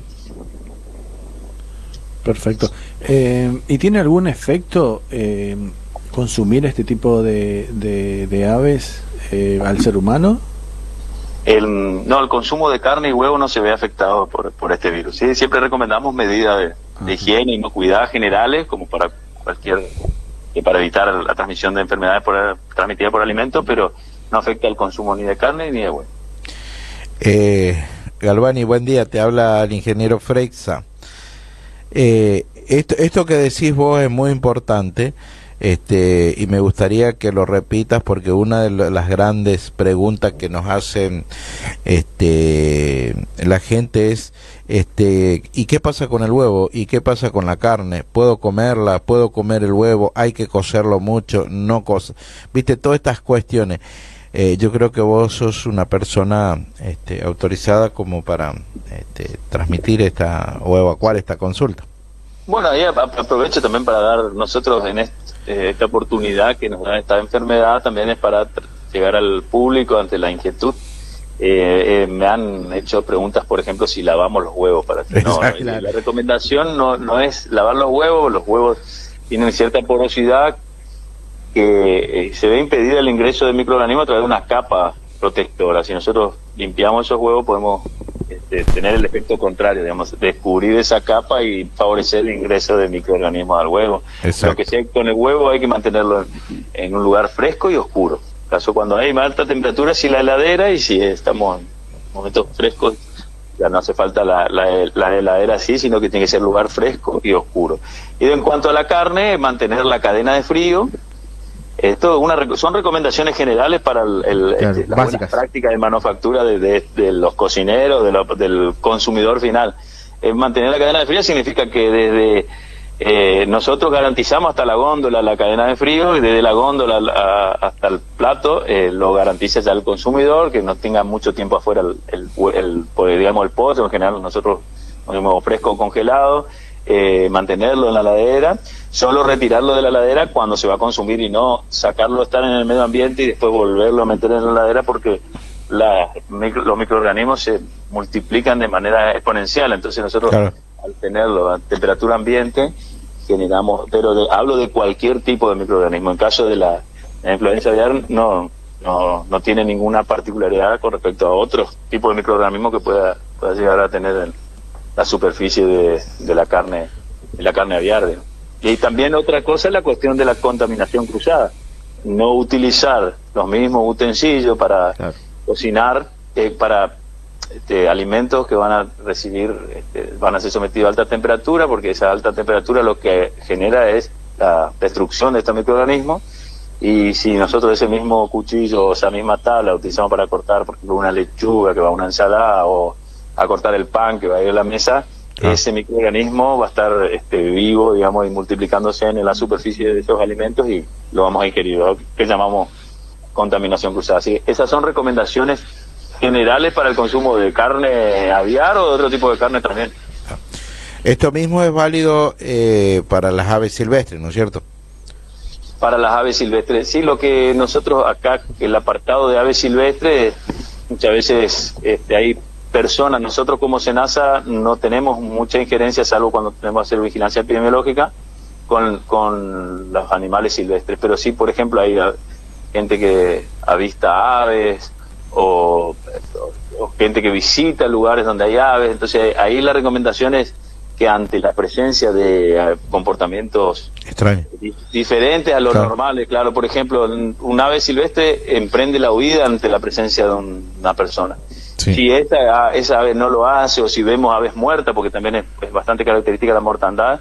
Perfecto. Eh, ¿Y tiene algún efecto eh, consumir este tipo de, de, de aves eh, al ser humano? El, no, el consumo de carne y huevo no se ve afectado por, por este virus. ¿Sí? Siempre recomendamos medidas de, de higiene y inocuidad generales, como para cualquier para evitar la transmisión de enfermedades por, transmitidas por alimentos, pero no afecta el consumo ni de carne ni de huevo. Eh, Galvani, buen día. Te habla el ingeniero Freixa. Eh, esto, esto que decís vos es muy importante, este, y me gustaría que lo repitas, porque una de las grandes preguntas que nos hacen este, la gente es este, ¿y qué pasa con el huevo? ¿Y qué pasa con la carne? ¿Puedo comerla? ¿Puedo comer el huevo? ¿Hay que cocerlo mucho? No cosa. Viste, todas estas cuestiones. Eh, yo creo que vos sos una persona este, autorizada como para este, transmitir esta o evacuar esta consulta. Bueno, ahí aprovecho también para dar, nosotros en este, eh, esta oportunidad que nos da esta enfermedad, también es para llegar al público ante la inquietud. Eh, eh, me han hecho preguntas, por ejemplo, si lavamos los huevos. Para que no, no, la recomendación no, no es lavar los huevos, los huevos tienen cierta porosidad, que se ve impedida el ingreso de microorganismos a través de unas capas protectoras. Si nosotros limpiamos esos huevos, podemos este, tener el efecto contrario, digamos, descubrir esa capa y favorecer el ingreso de microorganismos al huevo. Exacto. Lo que sea con el huevo hay que mantenerlo en, en un lugar fresco y oscuro. En caso cuando hay alta temperatura, si la heladera, y si estamos en momentos frescos, ya no hace falta la, la, la heladera así, sino que tiene que ser lugar fresco y oscuro. Y en cuanto a la carne, mantener la cadena de frío. Esto una, son recomendaciones generales para el, el, claro, este, las buenas prácticas de manufactura de, de, de los cocineros, de lo, del consumidor final. Eh, mantener la cadena de frío significa que desde eh, nosotros garantizamos hasta la góndola la cadena de frío, y desde la góndola a, hasta el plato eh, lo garantiza ya el consumidor, que no tenga mucho tiempo afuera el, el, el, digamos, el postre. En general nosotros comemos fresco o congelado. Eh, mantenerlo en la heladera, solo retirarlo de la heladera cuando se va a consumir y no sacarlo, estar en el medio ambiente y después volverlo a meter en la heladera, porque la, micro, los microorganismos se multiplican de manera exponencial. Entonces nosotros, claro, al tenerlo a temperatura ambiente generamos, pero de, hablo de cualquier tipo de microorganismo. En caso de la, la influenza aviar no, no no tiene ninguna particularidad con respecto a otros tipos de microorganismos que pueda, pueda llegar a tener el la superficie de, de la carne de la carne aviar, ¿no? Y también otra cosa es la cuestión de la contaminación cruzada. No utilizar los mismos utensilios para, claro, cocinar eh, para este, alimentos que van a recibir este, van a ser sometidos a alta temperatura, porque esa alta temperatura lo que genera es la destrucción de estos microorganismos. Y si nosotros ese mismo cuchillo o esa misma tabla utilizamos para cortar, por ejemplo, una lechuga que va a una ensalada, o a cortar el pan que va a ir a la mesa, ah. ese microorganismo va a estar este, vivo, digamos, y multiplicándose en la superficie de esos alimentos, y lo vamos a ingerir, lo que llamamos contaminación cruzada. Así que esas son recomendaciones generales para el consumo de carne aviar o de otro tipo de carne también. Esto mismo es válido eh, para las aves silvestres, ¿no es cierto? Para las aves silvestres, sí. Lo que nosotros acá, el apartado de aves silvestres, muchas veces este, hay personas, nosotros como SENASA no tenemos mucha injerencia, salvo cuando tenemos que hacer vigilancia epidemiológica con, con los animales silvestres, pero sí, por ejemplo, hay gente que avista aves o, o gente que visita lugares donde hay aves. Entonces ahí la recomendación es que ante la presencia de comportamientos extraños, diferentes a lo claro. normal, claro, por ejemplo, un ave silvestre emprende la huida ante la presencia de una persona. Sí. Si esa, esa ave no lo hace, o si vemos aves muertas, porque también es, es bastante característica de la mortandad,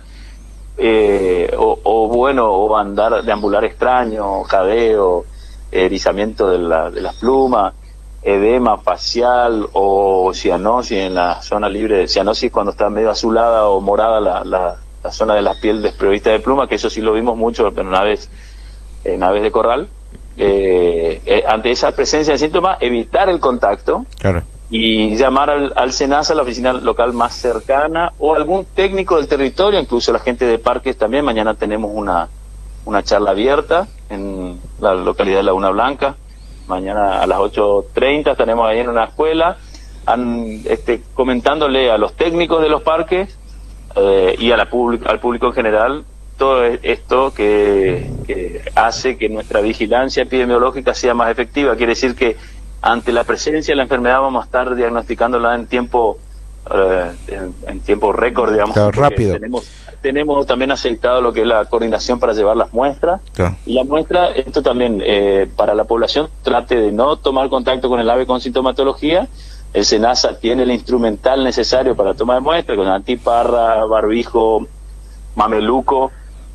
eh, o, o bueno, o andar, deambular extraño, jadeo, erizamiento de, la, de las plumas, edema facial o cianosis en la zona libre, cianosis cuando está medio azulada o morada la, la, la zona de la piel desprovista de pluma, que eso sí lo vimos mucho, pero en aves, en aves de corral. Eh, eh, ante esa presencia de síntomas, evitar el contacto, claro, y llamar al, al SENASA, la oficina local más cercana, o algún técnico del territorio, incluso la gente de parques también. Mañana tenemos una, una charla abierta en la localidad de Laguna Blanca Mañana a las ocho treinta estaremos ahí en una escuela an, este, comentándole a los técnicos de los parques eh, y a la públic- al público en general todo esto que, que hace que nuestra vigilancia epidemiológica sea más efectiva. Quiere decir que ante la presencia de la enfermedad vamos a estar diagnosticándola en tiempo eh, en, en tiempo récord, digamos. Claro, rápido. Tenemos, tenemos también aceitado lo que es la coordinación para llevar las muestras. Claro. Y la muestra, esto también, eh, para la población, trate de no tomar contacto con el ave con sintomatología. El SENASA tiene el instrumental necesario para toma de muestra, con antiparra, barbijo, mameluco,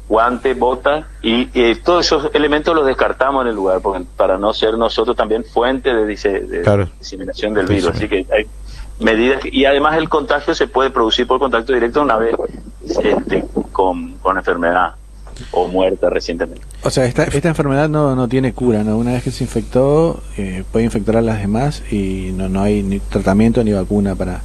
guante, bota, y, y todos esos elementos los descartamos en el lugar, porque para no ser nosotros también fuente de, dise, de claro. diseminación del virus. Así que hay medidas, y además el contagio se puede producir por contacto directo una vez este, con, con enfermedad o muerta recientemente. O sea, esta, esta enfermedad no, no tiene cura, ¿no? Una vez que se infectó, eh, puede infectar a las demás y no, no hay ni tratamiento ni vacuna para...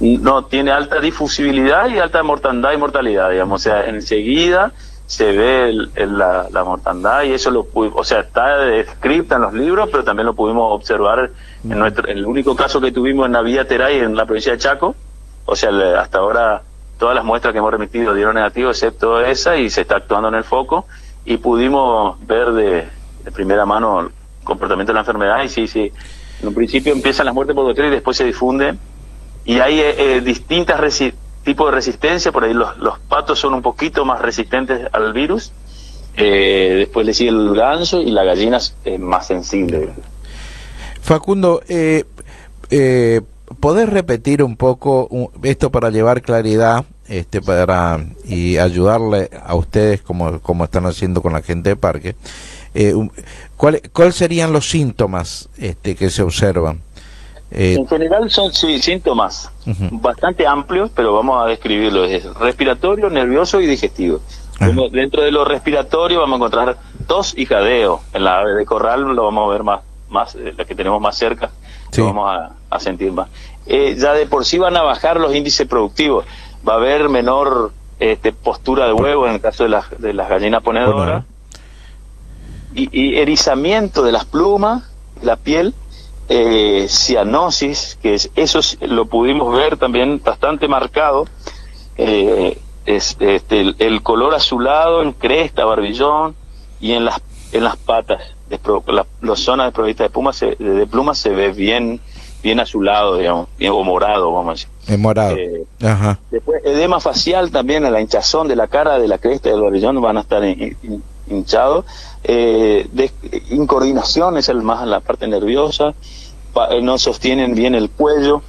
No, tiene alta difusibilidad y alta mortandad y mortalidad, digamos, o sea, enseguida se ve el, el, la, la mortandad y eso lo pudimos, o sea, está descrita en los libros, pero también lo pudimos observar en nuestro, el único caso que tuvimos en Navia Teray, en la provincia de Chaco, o sea, el, hasta ahora todas las muestras que hemos remitido dieron negativo, excepto esa, y se está actuando en el foco, y pudimos ver de, de primera mano el comportamiento de la enfermedad, y sí, sí, en un principio empiezan las muertes por bacterias y después se difunde. Y hay eh, distintos resi- tipos de resistencia, por ahí los, los patos son un poquito más resistentes al virus, eh, después le sigue el ganso y la gallina es eh, más sensible. Facundo, eh, eh, ¿podés repetir un poco un, esto para llevar claridad este, para y ayudarle a ustedes como, como están haciendo con la gente de parque? Eh, ¿cuál, cuál serían los síntomas este, que se observan? Eh, en general son sí, síntomas uh-huh. bastante amplios, pero vamos a describirlos. Es respiratorio, nervioso y digestivo. Uh-huh. Dentro de lo respiratorio vamos a encontrar tos y jadeo. En la ave de corral lo vamos a ver más, más la que tenemos más cerca, sí. Lo vamos a, a sentir más. Eh, ya de por sí van a bajar los índices productivos. Va a haber menor este, postura de huevo en el caso de las, de las gallinas ponedoras. Bueno. Y, y erizamiento de las plumas, la piel. Eh, cianosis, que es, eso lo pudimos ver también bastante marcado, eh, es, este, el, el color azulado en cresta, barbillón y en las en las patas, despro, la, las zonas desprovistas de plumas se, de plumas se ve bien bien azulado, digamos, bien, o morado, vamos a decir. Morado. Eh, Ajá. Después edema facial también, a la hinchazón de la cara, de la cresta, del barbillón van a estar in, in, hinchados. Eh, de, incoordinación es el más en la parte nerviosa. No sostienen bien el cuello,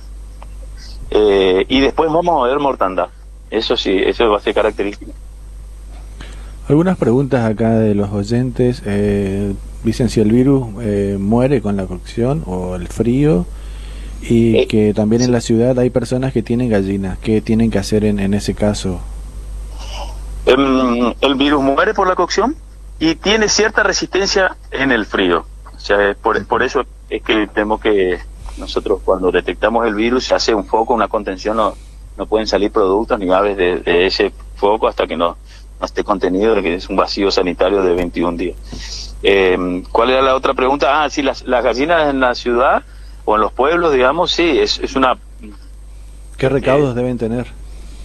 eh, y después vamos a ver mortandad. Eso sí, eso va a ser característico. Algunas preguntas acá de los oyentes. Eh, dicen si el virus eh, muere con la cocción o el frío, y eh, que también en la ciudad hay personas que tienen gallinas. ¿Qué tienen que hacer en, en ese caso? El, el virus muere por la cocción y tiene cierta resistencia en el frío. O sea, por, por eso es que tenemos que, nosotros cuando detectamos el virus, se hace un foco, una contención, no, no pueden salir productos ni aves de, de ese foco hasta que no, no esté contenido, que es un vacío sanitario de veintiún días. Eh, ¿Cuál era la otra pregunta? Ah, sí, las, las gallinas en la ciudad o en los pueblos, digamos, sí, es, es una... ¿Qué recaudos eh, deben tener?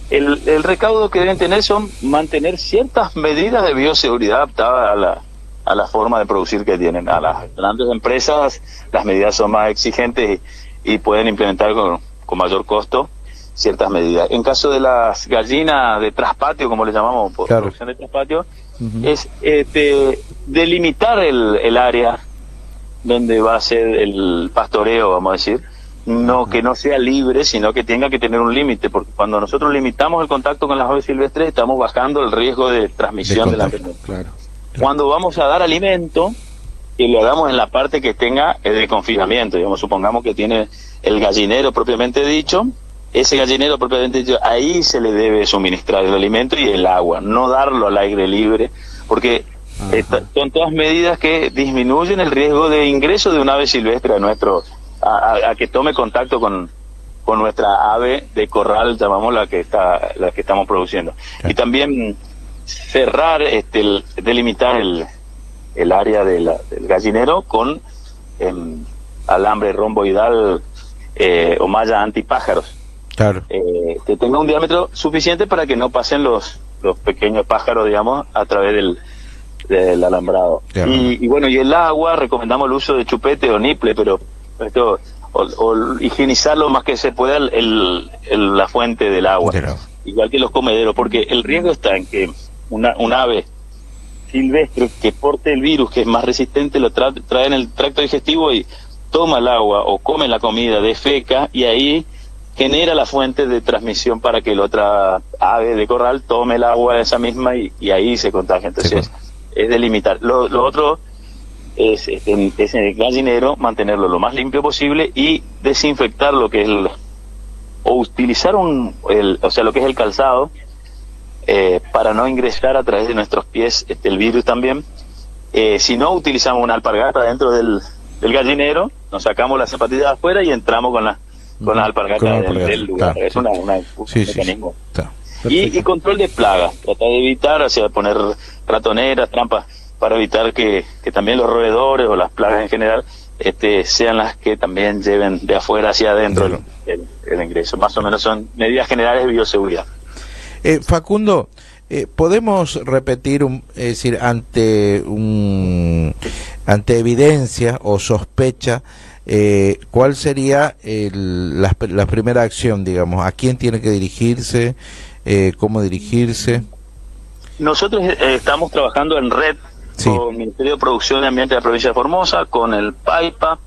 El, el recaudo que deben tener son mantener ciertas medidas de bioseguridad adaptadas a la... a la forma de producir que tienen. A las grandes empresas las medidas son más exigentes y, y pueden implementar con, con mayor costo ciertas medidas. En caso de las gallinas de traspatio, como le llamamos, por claro. producción de traspatio, uh-huh. es este, delimitar el, el área donde va a ser el pastoreo, vamos a decir, no uh-huh. que no sea libre, sino que tenga que tener un límite, porque cuando nosotros limitamos el contacto con las aves silvestres, estamos bajando el riesgo de transmisión de, contagio, de la enfermedad. Claro. Cuando vamos a dar alimento, y lo damos en la parte que tenga el confinamiento, digamos, supongamos que tiene el gallinero propiamente dicho, ese gallinero propiamente dicho, ahí se le debe suministrar el alimento y el agua, no darlo al aire libre, porque esta, son todas medidas que disminuyen el riesgo de ingreso de un ave silvestre a nuestro, a, a, a que tome contacto con, con nuestra ave de corral, llamamos la que está, la que estamos produciendo. Y también cerrar, este, el, delimitar el, el área de la, del gallinero con el alambre romboidal eh, o malla antipájaros. Claro. Eh, que tenga un diámetro suficiente para que no pasen los, los pequeños pájaros, digamos, a través del, del alambrado. Claro. Y, y bueno, y el agua, recomendamos el uso de chupete o niple, pero esto, o, o higienizar lo más que se pueda el, el, el, la fuente del agua. Claro. Igual que los comederos, porque el riesgo está en que una, un ave silvestre que porte el virus, que es más resistente, lo tra trae en el tracto digestivo y toma el agua o come la comida, defeca, y ahí genera la fuente de transmisión para que la otra ave de corral tome el agua de esa misma y, y ahí se contagia. Entonces, sí, pues, es delimitar. Lo, lo otro es, es, es en el gallinero mantenerlo lo más limpio posible y desinfectar lo que es el, o utilizar un, el, o sea, lo que es el calzado eh, para no ingresar a través de nuestros pies este, el virus también. Eh, si no utilizamos una alpargata dentro del, del gallinero, nos sacamos las zapatillas afuera y entramos con la con las alpargatas del, del lugar, claro, es una, una, un sí, mecanismo sí, sí. Y, y control de plagas, tratar de evitar, o sea, poner ratoneras, trampas para evitar que, que también los roedores o las plagas en general este, sean las que también lleven de afuera hacia adentro no. el, el, el ingreso. Más o menos son medidas generales de bioseguridad. eh, Facundo, eh, podemos repetir un, es decir, ante un ante evidencia o sospecha, Eh, ¿cuál sería el, la, la primera acción, digamos? ¿A quién tiene que dirigirse? Eh, ¿Cómo dirigirse? Nosotros eh, estamos trabajando en red sí. con el Ministerio de Producción y Ambiente de la Provincia de Formosa, con el PAIPA,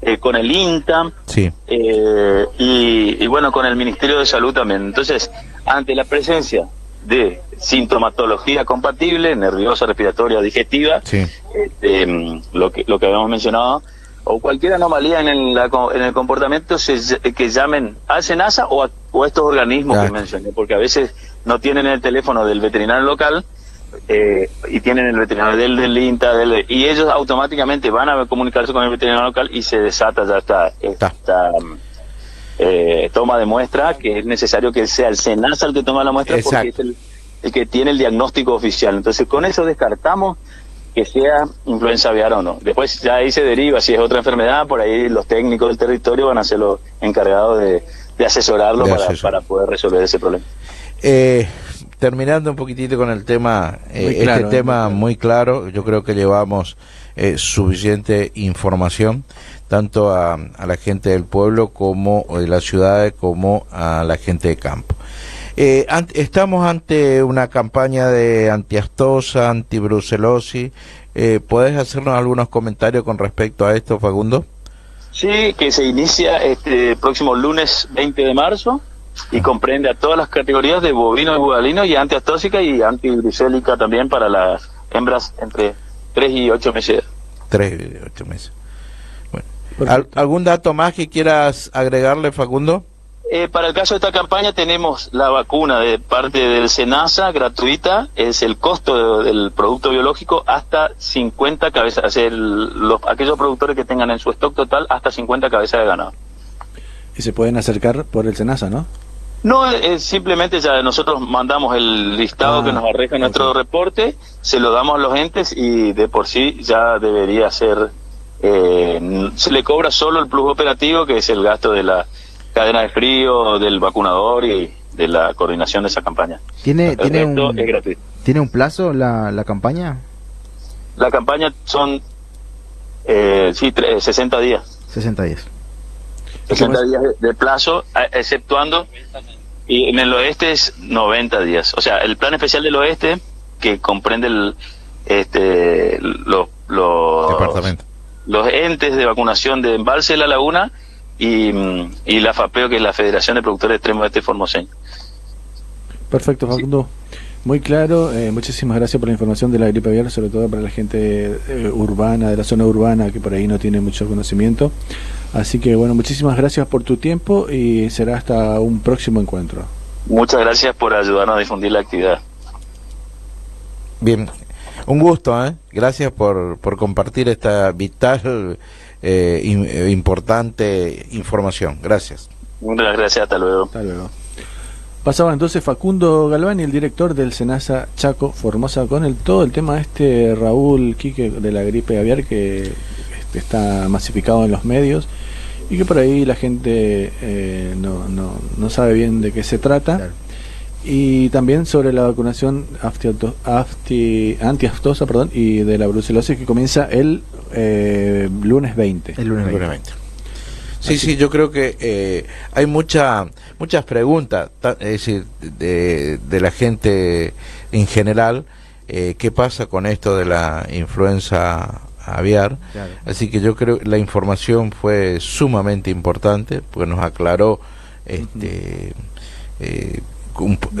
eh, con el INTA, sí. eh, y, y bueno, con el Ministerio de Salud también. Entonces, ante la presencia de sintomatología compatible, nerviosa, respiratoria, digestiva, sí. este, lo que, lo que habíamos mencionado, o cualquier anomalía en el, en el comportamiento, se, que llamen al SENASA o a, o a estos organismos claro. que mencioné, porque a veces no tienen el teléfono del veterinario local eh, y tienen el veterinario del, del INTA, del, y ellos automáticamente van a comunicarse con el veterinario local y se desata ya esta, esta eh, toma de muestra, que es necesario que sea el SENASA el que toma la muestra. Exacto. Porque es el, el que tiene el diagnóstico oficial. Entonces, con eso descartamos que sea influenza aviar o no. Después ya ahí se deriva, si es otra enfermedad, por ahí los técnicos del territorio van a ser los encargados de, de asesorarlo de para, asesor. para poder resolver ese problema. Eh, terminando un poquitito con el tema, eh, este claro, tema muy, muy claro, yo creo que llevamos eh, suficiente información, tanto a, a la gente del pueblo como de las ciudades, como a la gente de campo. Eh, an estamos ante una campaña de antiastosa, antibrucelosis. Eh, ¿Podés hacernos algunos comentarios con respecto a esto, Facundo? Sí, que se inicia este próximo lunes veinte de marzo y ah. comprende a todas las categorías de bovino y bugalino y antiastósica y antibrucélica también para las hembras entre tres y ocho meses. tres y ocho meses. Bueno. ¿Al ¿Algún dato más que quieras agregarle, Facundo? Eh, para el caso de esta campaña tenemos la vacuna de parte del SENASA gratuita, es el costo de, del producto biológico hasta cincuenta cabezas, es el, los, aquellos productores que tengan en su stock total hasta cincuenta cabezas de ganado. ¿Y se pueden acercar por el SENASA, no? No, es simplemente ya nosotros mandamos el listado ah, que nos arreja nuestro okay. reporte, se lo damos a los entes y de por sí ya debería ser, eh, se le cobra solo el plus operativo, que es el gasto de la cadena de frío, del vacunador y de la coordinación de esa campaña. ¿Tiene, tiene, un, es gratuito. ¿Tiene un plazo la, la campaña? La campaña son eh, sí, sesenta días. sesenta días. sesenta días de plazo, exceptuando, y en el oeste es noventa días. O sea, el plan especial del oeste, que comprende el, este, los, los, los entes de vacunación de Embalse de la Laguna, Y, y la FAPEO, que es la Federación de Productores de Extremo Este Formoseño. Perfecto, Facundo. Sí. Muy claro, eh, muchísimas gracias por la información de la gripe aviar, sobre todo para la gente eh, urbana, de la zona urbana, que por ahí no tiene mucho conocimiento. Así que, bueno, muchísimas gracias por tu tiempo y será hasta un próximo encuentro. Muchas gracias por ayudarnos a difundir la actividad. Bien, un gusto, ¿eh? Gracias por, por compartir esta vital... Eh, in, eh, importante información. Gracias. Muchas gracias, hasta luego. Hasta luego. Pasaba entonces Facundo Galvani, el director del SENASA Chaco Formosa, con el todo el tema este, Raúl Quique, de la gripe aviar, que está masificado en los medios y que por ahí la gente eh, no, no, no sabe bien de qué se trata. Claro. Y también sobre la vacunación antiaftosa perdón, y de la brucelosis, que comienza el eh, lunes veinte. El lunes veinte. veinte. Sí, Así. sí, yo creo que eh, hay mucha, muchas preguntas, es decir, de, de la gente en general, eh, qué pasa con esto de la influenza aviar. Claro. Así que yo creo que la información fue sumamente importante, porque nos aclaró este, uh-huh. eh,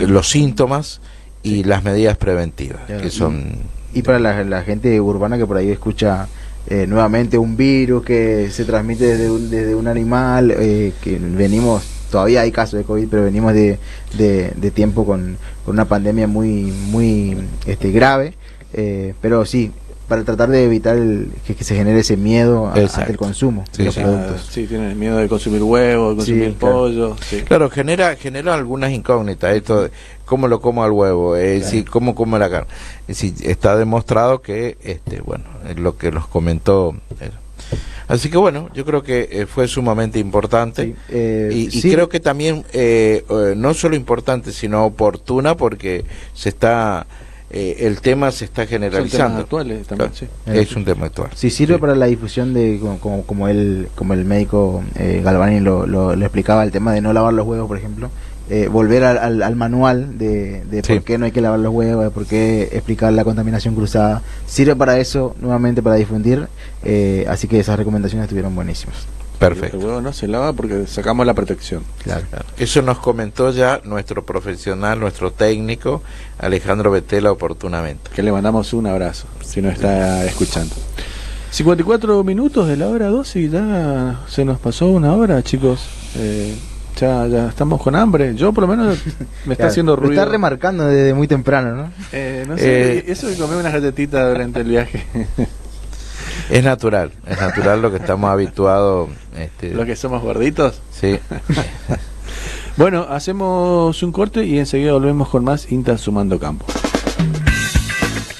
los síntomas y las medidas preventivas. Claro. Que son y para la, la gente urbana que por ahí escucha eh, nuevamente un virus que se transmite desde un, desde un animal, eh, que venimos, todavía hay casos de COVID, pero venimos de, de, de tiempo con, con una pandemia muy muy este, grave, eh, pero sí, para tratar de evitar el, que, que se genere ese miedo a, ante el consumo sí, de los sí. productos. Sí, tienen miedo de consumir huevos, de consumir sí, pollo. Claro, sí. claro genera, genera algunas incógnitas. Esto de cómo lo como al huevo, eh, claro. si, cómo como la carne. Es si, está demostrado que, este, bueno, es lo que nos comentó. Así que bueno, yo creo que eh, fue sumamente importante. Sí, eh, y, sí. y creo que también, eh, eh, no solo importante, sino oportuna, porque se está... Eh, el tema se está generalizando. Actuales, también, claro. sí. Es un tema actual. Sí, sirve sí. para la difusión de, como, como, el, como el médico eh, Galvani lo, lo, lo explicaba, el tema de no lavar los huevos, por ejemplo. Eh, volver al, al, al manual de, de sí. por qué no hay que lavar los huevos, de por qué explicar la contaminación cruzada. Sirve para eso, nuevamente para difundir. Eh, así que esas recomendaciones estuvieron buenísimas. Perfecto. El huevo no se lava porque sacamos la protección. Claro, claro. Eso nos comentó ya nuestro profesional, nuestro técnico, Alejandro Betela, oportunamente. Que le mandamos un abrazo, si nos está escuchando. cincuenta y cuatro minutos de la hora doce y ya se nos pasó una hora, chicos. Eh, ya, ya estamos con hambre. Yo, por lo menos, me está claro, haciendo ruido. Me está remarcando desde muy temprano, ¿no? Eh, no sé, eh... eso de comer unas galletitas durante el viaje. Es natural, es natural lo que estamos habituados. Este... ¿Lo que somos gorditos? Sí. Bueno, hacemos un corte y enseguida volvemos con más INTA Sumando Campo.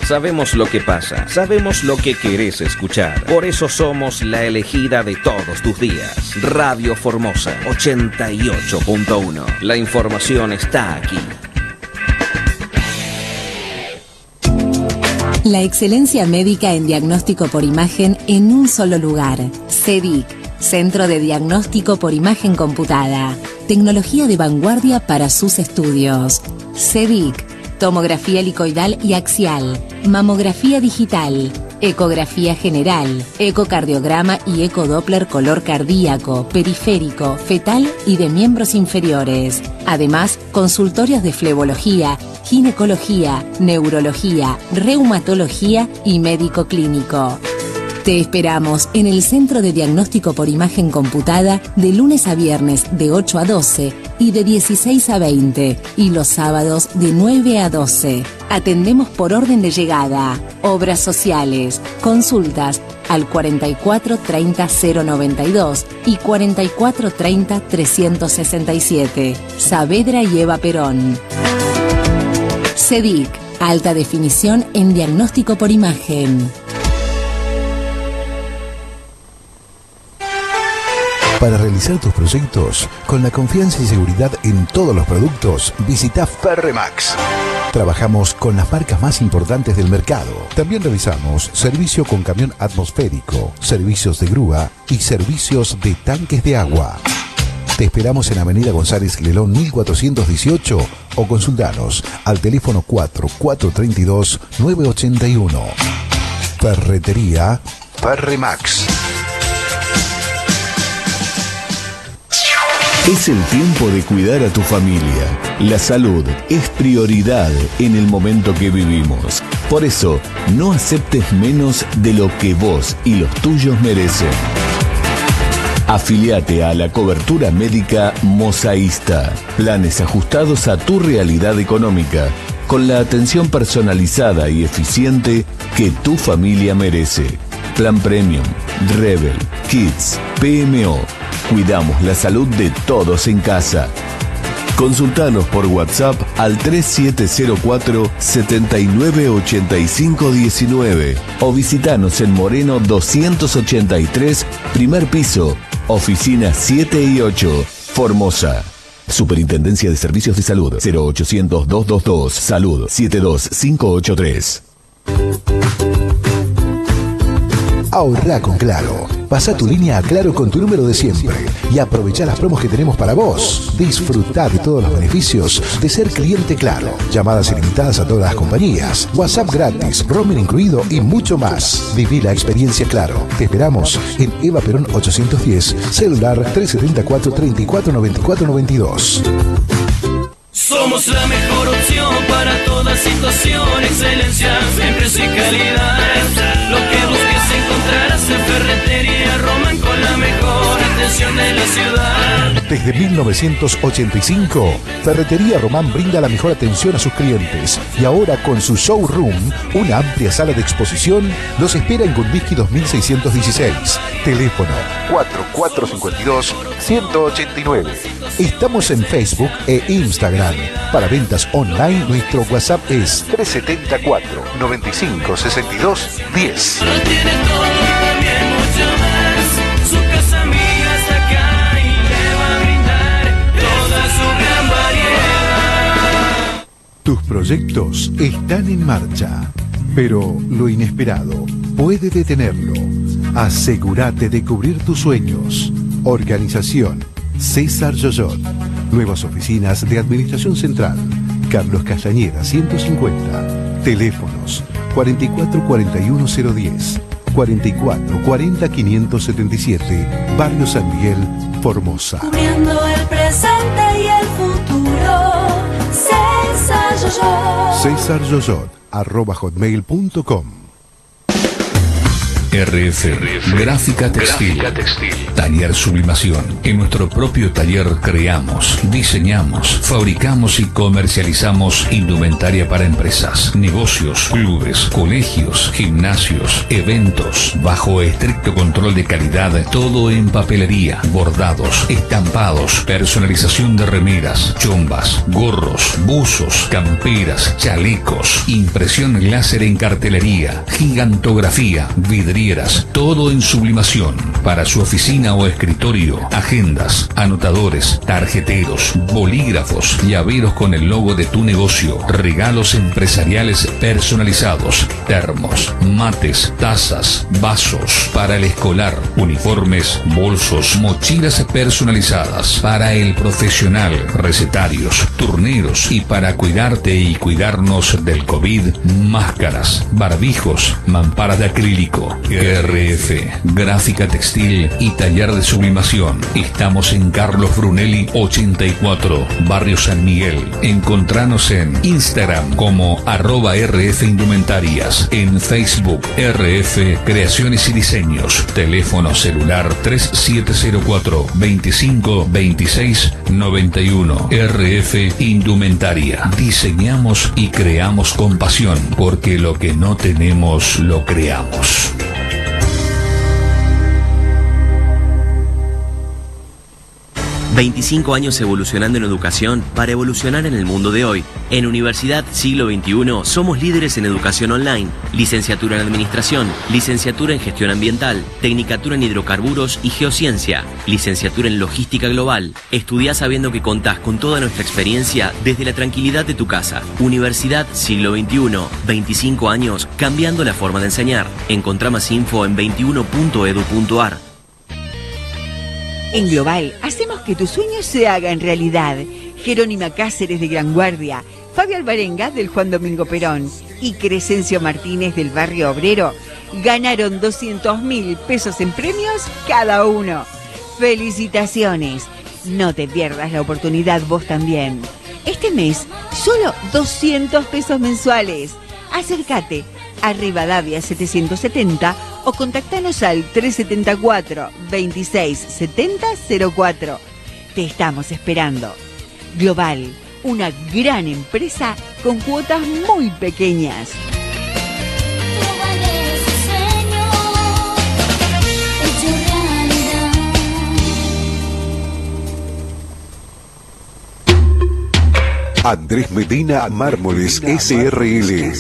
Sabemos lo que pasa, sabemos lo que querés escuchar. Por eso somos la elegida de todos tus días. Radio Formosa ochenta y ocho punto uno. La información está aquí. La excelencia médica en diagnóstico por imagen en un solo lugar. CEDIC, Centro de Diagnóstico por Imagen Computada. Tecnología de vanguardia para sus estudios. CEDIC, tomografía helicoidal y axial, mamografía digital, ecografía general, ecocardiograma y ecodoppler color cardíaco, periférico, fetal y de miembros inferiores. Además, consultorios de flebología, ginecología, neurología, reumatología y médico clínico. Te esperamos en el Centro de Diagnóstico por Imagen Computada de lunes a viernes de ocho a doce y de dieciséis a veinte y los sábados de nueve a doce. Atendemos por orden de llegada. Obras sociales, consultas al cuarenta y cuatro treinta cero noventa y dos y cuarenta y cuatro treinta trescientos sesenta y siete. Saavedra y Eva Perón. CEDIC, alta definición en diagnóstico por imagen. Para realizar tus proyectos, con la confianza y seguridad en todos los productos, visita Ferremax. Trabajamos con las marcas más importantes del mercado. También realizamos servicio con camión atmosférico, servicios de grúa y servicios de tanques de agua. Te esperamos en Avenida González Lelón mil cuatrocientos dieciocho o consultanos al teléfono cuatro cuatro tres dos nueve ocho uno. Ferretería Ferremax. Es el tiempo de cuidar a tu familia. La salud es prioridad en el momento que vivimos. Por eso, no aceptes menos de lo que vos y los tuyos merecen. Afiliate a la cobertura médica Mosaísta. Planes ajustados a tu realidad económica, con la atención personalizada y eficiente que tu familia merece. Plan Premium, Rebel, Kids, P M O. Cuidamos la salud de todos en casa. Consultanos por WhatsApp al tres siete cero cuatro, siete nueve ocho cinco uno nueve o visitanos en Moreno doscientos ochenta y tres, primer piso, oficinas siete y ocho, Formosa. Superintendencia de Servicios de Salud, cero ochocientos, doscientos veintidós, salud, siete dos cinco ocho tres. Ahorrá con Claro. Pasá tu línea a Claro con tu número de siempre y aprovechá las promos que tenemos para vos. Disfrutá de todos los beneficios de ser cliente Claro. Llamadas ilimitadas a todas las compañías, WhatsApp gratis, roaming incluido y mucho más. Viví la experiencia Claro. Te esperamos en Eva Perón ochocientos diez, celular tres siete cuatro, tres cuatro nueve cuatro nueve dos. Somos la mejor opción para toda situación, excelencia, precio y calidad. Lo que busques encontrarás en Ferretería Román con la mejor atención de la ciudad. Desde mil novecientos ochenta y cinco, Ferretería Román brinda la mejor atención a sus clientes y ahora con su showroom, una amplia sala de exposición, los espera en Gundisqui dos mil seiscientos dieciséis. Teléfono cuatro cuatro cinco dos, uno ocho nueve. Estamos en Facebook e Instagram. Para ventas online, nuestro WhatsApp es tres siete cuatro, nueve cinco seis dos, uno cero. Tus proyectos están en marcha, pero lo inesperado puede detenerlo. Asegúrate de cubrir tus sueños. Organización César Yoyot. Nuevas oficinas de Administración Central. Carlos Castañeda ciento cincuenta. Teléfonos cuatro cuatro cuatro uno cero uno cero, cuatro cuatro cuatro cero cinco siete siete, Barrio San Miguel, Formosa. Cubriendo el presente y el futuro. César Yoyot. César Yoyot, arroba hotmail punto com. R F Gráfica Textil. Gráfica Textil. Taller Sublimación. En nuestro propio taller creamos, diseñamos, fabricamos y comercializamos indumentaria para empresas, negocios, clubes, colegios, gimnasios, eventos. Bajo estricto control de calidad, todo en papelería, bordados, estampados, personalización de remeras, chombas, gorros, buzos, camperas, chalecos, impresión láser en cartelería, gigantografía, vidrio. Todo en sublimación, para su oficina o escritorio, agendas, anotadores, tarjeteros, bolígrafos, llaveros con el logo de tu negocio, regalos empresariales personalizados, termos, mates, tazas, vasos, para el escolar, uniformes, bolsos, mochilas personalizadas, para el profesional, recetarios, turneros y para cuidarte y cuidarnos del COVID, máscaras, barbijos, mamparas de acrílico. R F, Gráfica Textil y Taller de Sublimación. Estamos en Carlos Brunelli ochenta y cuatro, Barrio San Miguel. Encontranos en Instagram como arroba R F Indumentarias, en Facebook R F Creaciones y Diseños. Teléfono celular tres siete cero cuatro, veinticinco, veintiséis, noventa y uno. R F Indumentaria. Diseñamos y creamos con pasión, porque lo que no tenemos lo creamos. veinticinco años evolucionando en educación para evolucionar en el mundo de hoy. En Universidad Siglo veintiuno somos líderes en educación online, licenciatura en administración, licenciatura en gestión ambiental, tecnicatura en hidrocarburos y geociencia, licenciatura en logística global. Estudiá sabiendo que contás con toda nuestra experiencia desde la tranquilidad de tu casa. Universidad Siglo veintiuno, veinticinco años cambiando la forma de enseñar. Encontrá más info en veintiuno punto edu punto ar. En Global, hacemos que tus sueños se hagan realidad. Jerónima Cáceres de Gran Guardia, Fabio Alvarenga del Juan Domingo Perón y Crescencio Martínez del Barrio Obrero ganaron doscientos mil pesos en premios cada uno. ¡Felicitaciones! No te pierdas la oportunidad vos también. Este mes, solo doscientos pesos mensuales. Acércate a Rivadavia setecientos setenta o contactanos al tres siete cuatro, veintiséis, setenta cero cuatro. Te estamos esperando. Global, una gran empresa con cuotas muy pequeñas. Andrés Medina Mármoles S R L.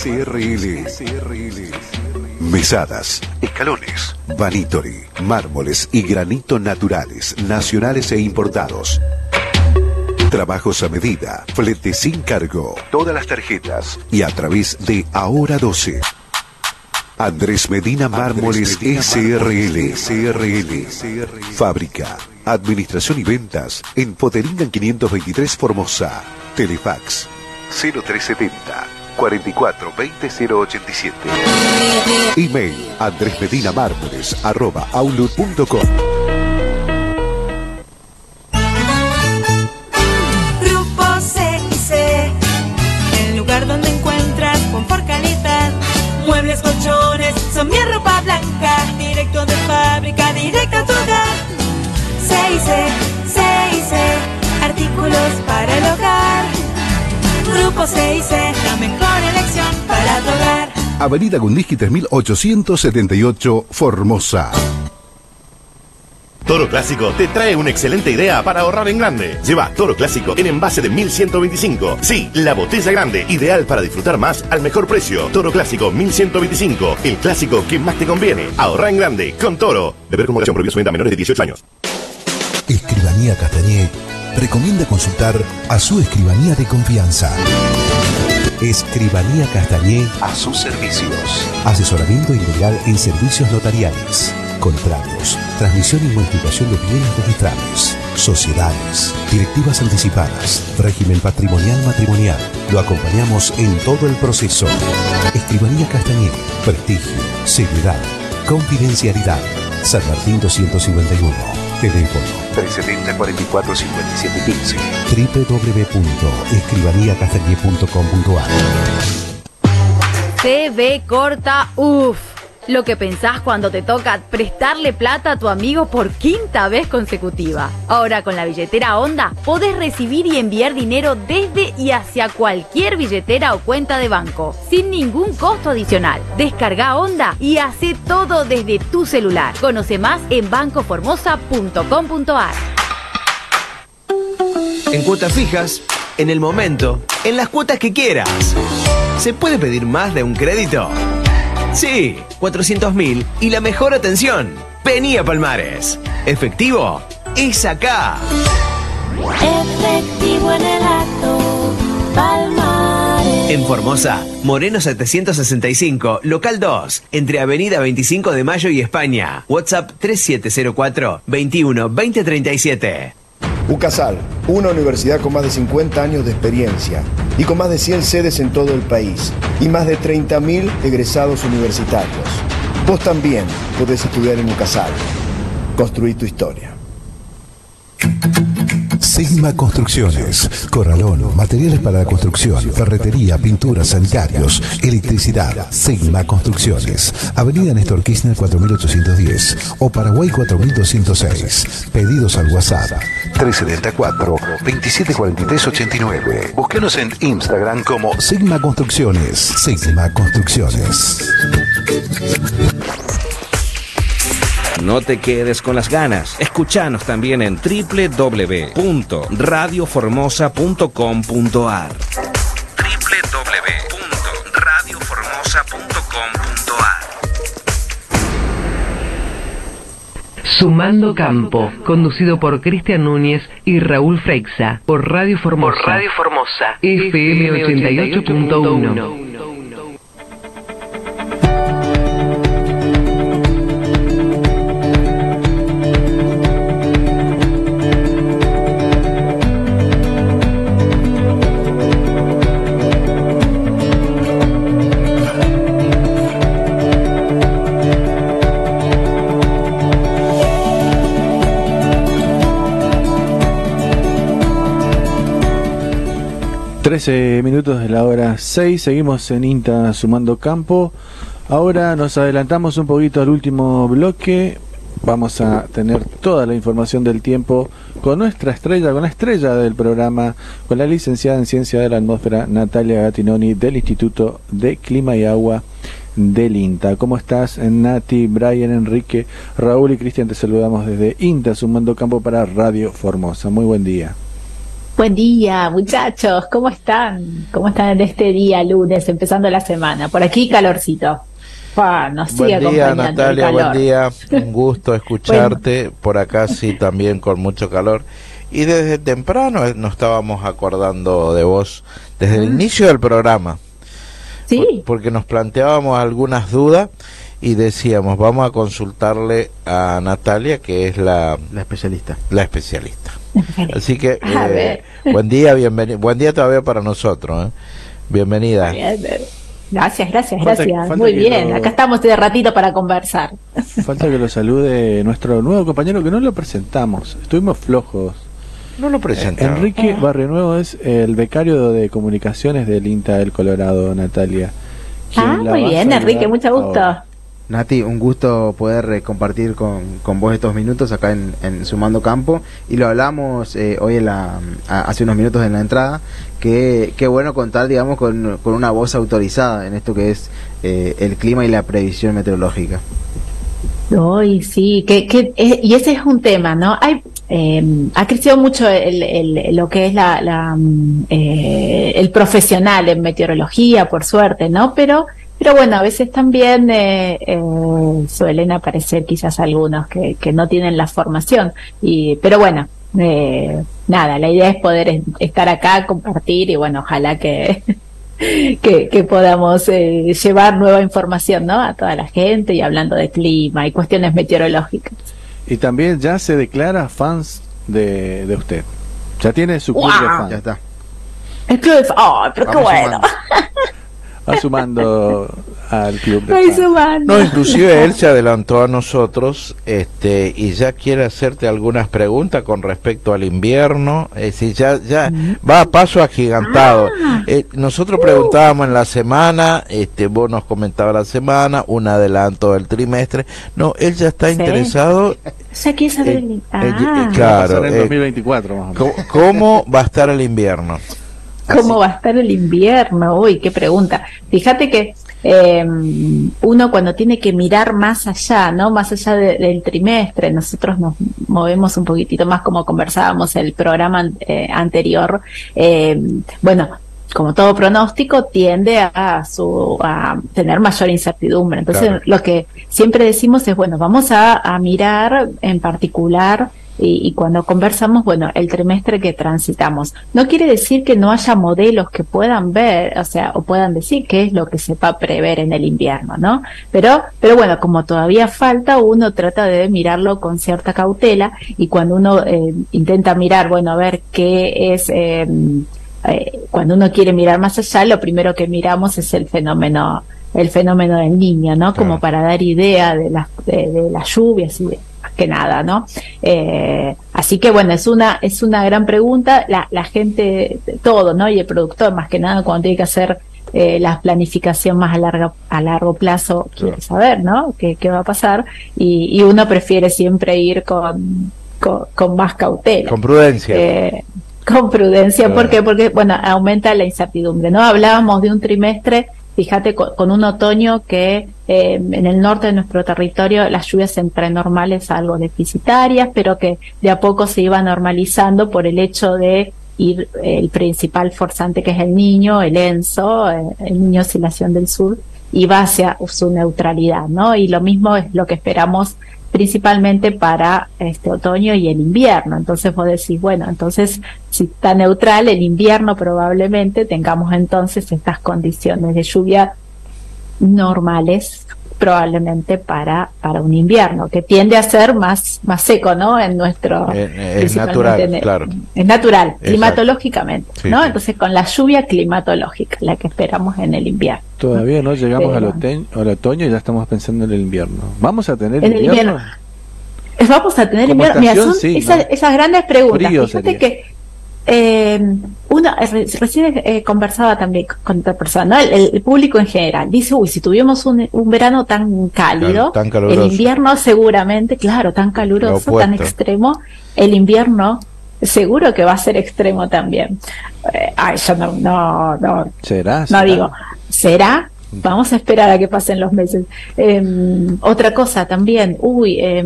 Mesadas, escalones, Vanitori, mármoles y granito naturales, nacionales e importados. Trabajos a medida, flete sin cargo, todas las tarjetas y a través de Ahora doce. Andrés Medina Mármoles S R L. Fábrica, administración y ventas en Poteringan quinientos veintitrés Formosa. Telefax cero tres setenta cuarenta y cuatro veinte cero ochenta y siete. Email andresmedinamármoles arroba outlook punto com. Grupo C I C, el lugar donde encuentras confort, calidad, muebles, colchones, son mi ropa blanca, directo de fábrica, directo a tu hogar. C I C, C I C, artículos para el hogar. Grupo C I C, la mejor elección para tu hogar. Avenida Gundisqui tres mil ochocientos setenta y ocho, Formosa. Toro Clásico te trae una excelente idea para ahorrar en grande. Lleva Toro Clásico en envase de mil ciento veinticinco. Sí, la botella grande, ideal para disfrutar más al mejor precio. Toro Clásico mil ciento veinticinco, el clásico que más te conviene. Ahorra en grande con Toro. Beber con moderación, prohibida su venta a menores de dieciocho años. Escribanía Castañé recomienda consultar a su escribanía de confianza. Escribanía Castañé a sus servicios. Asesoramiento integral en servicios notariales, contratos, transmisión y multiplicación de bienes registrados, sociedades, directivas anticipadas, régimen patrimonial matrimonial. Lo acompañamos en todo el proceso. Escribanía Castañé, prestigio, seguridad, confidencialidad. San Martín doscientos cincuenta y uno. Teléfono tres setenta cuarenta y cuatro cincuenta y siete quince. doble u doble u doble u punto escribanía castañé punto com punto a r. T V Corta U F. Lo que pensás cuando te toca prestarle plata a tu amigo por quinta vez consecutiva. Ahora con la billetera Onda podés recibir y enviar dinero desde y hacia cualquier billetera o cuenta de banco, sin ningún costo adicional. Descarga Onda y hace todo desde tu celular. Conoce más en banco formosa punto com punto a r. En cuotas fijas, en el momento, en las cuotas que quieras. ¿Se puede pedir más de un crédito? Sí, cuatrocientos mil y la mejor atención. Vení a Palmares. Efectivo es acá. Efectivo en el acto. Palmares. En Formosa, Moreno setecientos sesenta y cinco, local dos, entre Avenida veinticinco de Mayo y España. WhatsApp tres siete cero cuatro veintiuno veinte treinta y siete. UCASAL, una universidad con más de cincuenta años de experiencia y con más de cien sedes en todo el país y más de treinta mil egresados universitarios. Vos también podés estudiar en UCASAL. Construí tu historia. Sigma Construcciones, Corralón, materiales para la construcción, ferretería, pinturas, sanitarios, electricidad. Sigma Construcciones, Avenida Néstor Kirchner cuatro mil ochocientos diez o Paraguay cuatro mil doscientos seis. Pedidos al WhatsApp tres setenta y cuatro veintisiete cuarenta y tres ochenta y nueve. Búsquenos en Instagram como Sigma Construcciones. Sigma Construcciones. No te quedes con las ganas. Escuchanos también en doble u doble u doble u punto radio formosa punto com punto a r. doble u doble u doble u punto radio formosa punto com punto a r. Sumando Campo, conducido por Cristian Núñez y Raúl Freixa, por Radio Formosa, por Radio Formosa F M ochenta y ocho punto uno. trece minutos de la hora seis, seguimos en INTA Sumando Campo. Ahora nos adelantamos un poquito al último bloque. Vamos a tener toda la información del tiempo con nuestra estrella, con la estrella del programa, con la licenciada en Ciencia de la Atmósfera, Natalia Gattinoni, del Instituto de Clima y Agua del INTA. ¿Cómo estás, Nati, Brian, Enrique, Raúl y Cristian? Te saludamos desde INTA Sumando Campo para Radio Formosa. Muy buen día. Buen día, muchachos, ¿cómo están? ¿Cómo están en este día lunes, empezando la semana? Por aquí calorcito. Pá, nos buen sigue día, Natalia, el calor. Buen día, un gusto escucharte. Bueno. Por acá sí, también con mucho calor. Y desde temprano nos estábamos acordando de vos, desde el inicio del programa. Sí. Porque nos planteábamos algunas dudas y decíamos, vamos a consultarle a Natalia, que es la, la especialista. La especialista. Así que, eh, buen día, bienvenido. Buen día todavía para nosotros. ¿eh? Bienvenida. Bien, gracias, gracias, falta, gracias. Falta muy bien, lo... acá estamos de ratito para conversar. Falta que lo salude nuestro nuevo compañero que no lo presentamos. Estuvimos flojos. No lo presentamos. Enrique Barrenuevo es el becario de comunicaciones del INTA del Colorado, Natalia. Ah, muy bien, Enrique, mucho gusto. Ahora. Nati, un gusto poder compartir con, con vos estos minutos acá en, en Sumando Campo. Y lo hablamos eh, hoy en la, a, hace unos minutos en la entrada, que qué bueno contar, digamos, con, con una voz autorizada en esto que es eh, el clima y la previsión meteorológica. Hoy sí, que, que, y ese es un tema, ¿no? Hay, eh, ha crecido mucho el, el, lo que es la, la, eh, el profesional en meteorología, por suerte, ¿no? Pero, pero bueno, a veces también eh, eh, suelen aparecer quizás algunos que, que no tienen la formación. Y, pero bueno, eh, nada, la idea es poder estar acá, compartir y bueno, ojalá que... Que, que podamos eh, llevar nueva información, ¿no?, a toda la gente, y hablando de clima y cuestiones meteorológicas. Y también ya se declara fans de, de usted. Ya tiene su club, wow, de fans. Ya está. El club de fans. ¡Oh, pero vamos, qué bueno! Sumando. Va sumando al club de fans. Sumando. No, inclusive él se adelantó a nosotros este y ya quiere hacerte algunas preguntas con respecto al invierno. Es decir, ya, ya va a paso agigantado. Ah. Eh, nosotros preguntábamos en la semana, este, vos nos comentabas la semana, un adelanto del trimestre. No, él ya está, sí, interesado. Ya quiere saber eh, ah. eh, claro, en eh, dos mil veinticuatro más o menos. ¿Cómo va a estar el invierno? ¿Cómo va a estar el invierno? Uy, qué pregunta. Fíjate que eh, uno cuando tiene que mirar más allá, ¿no? Más allá de, del trimestre, nosotros nos movemos un poquitito más como conversábamos en el programa eh, anterior. Eh, bueno, como todo pronóstico tiende a, su, a tener mayor incertidumbre. Entonces, claro, lo que siempre decimos es, bueno, vamos a, a mirar en particular... Y, y cuando conversamos, bueno, el trimestre que transitamos. No quiere decir que no haya modelos que puedan ver, o sea, o puedan decir qué es lo que se va a prever en el invierno, ¿no? Pero, pero bueno, como todavía falta, uno trata de mirarlo con cierta cautela, y cuando uno eh, intenta mirar, bueno, a ver qué es... Eh, eh, cuando uno quiere mirar más allá, lo primero que miramos es el fenómeno, el fenómeno del niño, ¿no? Como para dar idea de las, de, de las lluvias y de... que nada, ¿no? Eh, así que bueno, es una es una gran pregunta, la, la gente, todo, ¿no? Y el productor, más que nada, cuando tiene que hacer eh, la planificación más a largo, a largo plazo, quiere saber, ¿no?, qué, qué va a pasar, y, y uno prefiere siempre ir con, con, con más cautela. Con prudencia. Eh, con prudencia, claro. ¿Por qué? Porque, bueno, aumenta la incertidumbre, ¿no? Hablábamos de un trimestre... Fíjate, con, con un otoño que eh, en el norte de nuestro territorio las lluvias entre normales algo deficitarias, pero que de a poco se iba normalizando por el hecho de ir eh, el principal forzante, que es el niño, el ENSO, eh, el niño oscilación del sur, iba hacia su neutralidad, ¿no? Y lo mismo es lo que esperamos principalmente para este otoño y el invierno. Entonces vos decís, bueno, entonces si está neutral el invierno, probablemente tengamos entonces estas condiciones de lluvia normales, probablemente para para un invierno que tiende a ser más más seco, ¿no? En nuestro es natural, en, claro, es natural. Exacto. Climatológicamente, sí, ¿no? Sí. Entonces con la lluvia climatológica, la que esperamos en el invierno. Todavía no llegamos al otoño, al otoño y ya estamos pensando en el invierno. ¿Vamos a tener el invierno? invierno? Vamos a tener invierno. Mira, son sí, esas, no. esas grandes preguntas. Frío Fíjate sería. que eh, uno recién eh, conversaba también con otra persona, ¿no? el, el público en general dice, uy, si tuvimos un, un verano tan cálido, tan, tan el invierno seguramente, claro, tan caluroso, tan extremo, el invierno... seguro que va a ser extremo también. Eh, ay, yo no, no, no. ¿Será? No será? digo. ¿Será? Vamos a esperar a que pasen los meses. Eh, otra cosa también, uy, eh,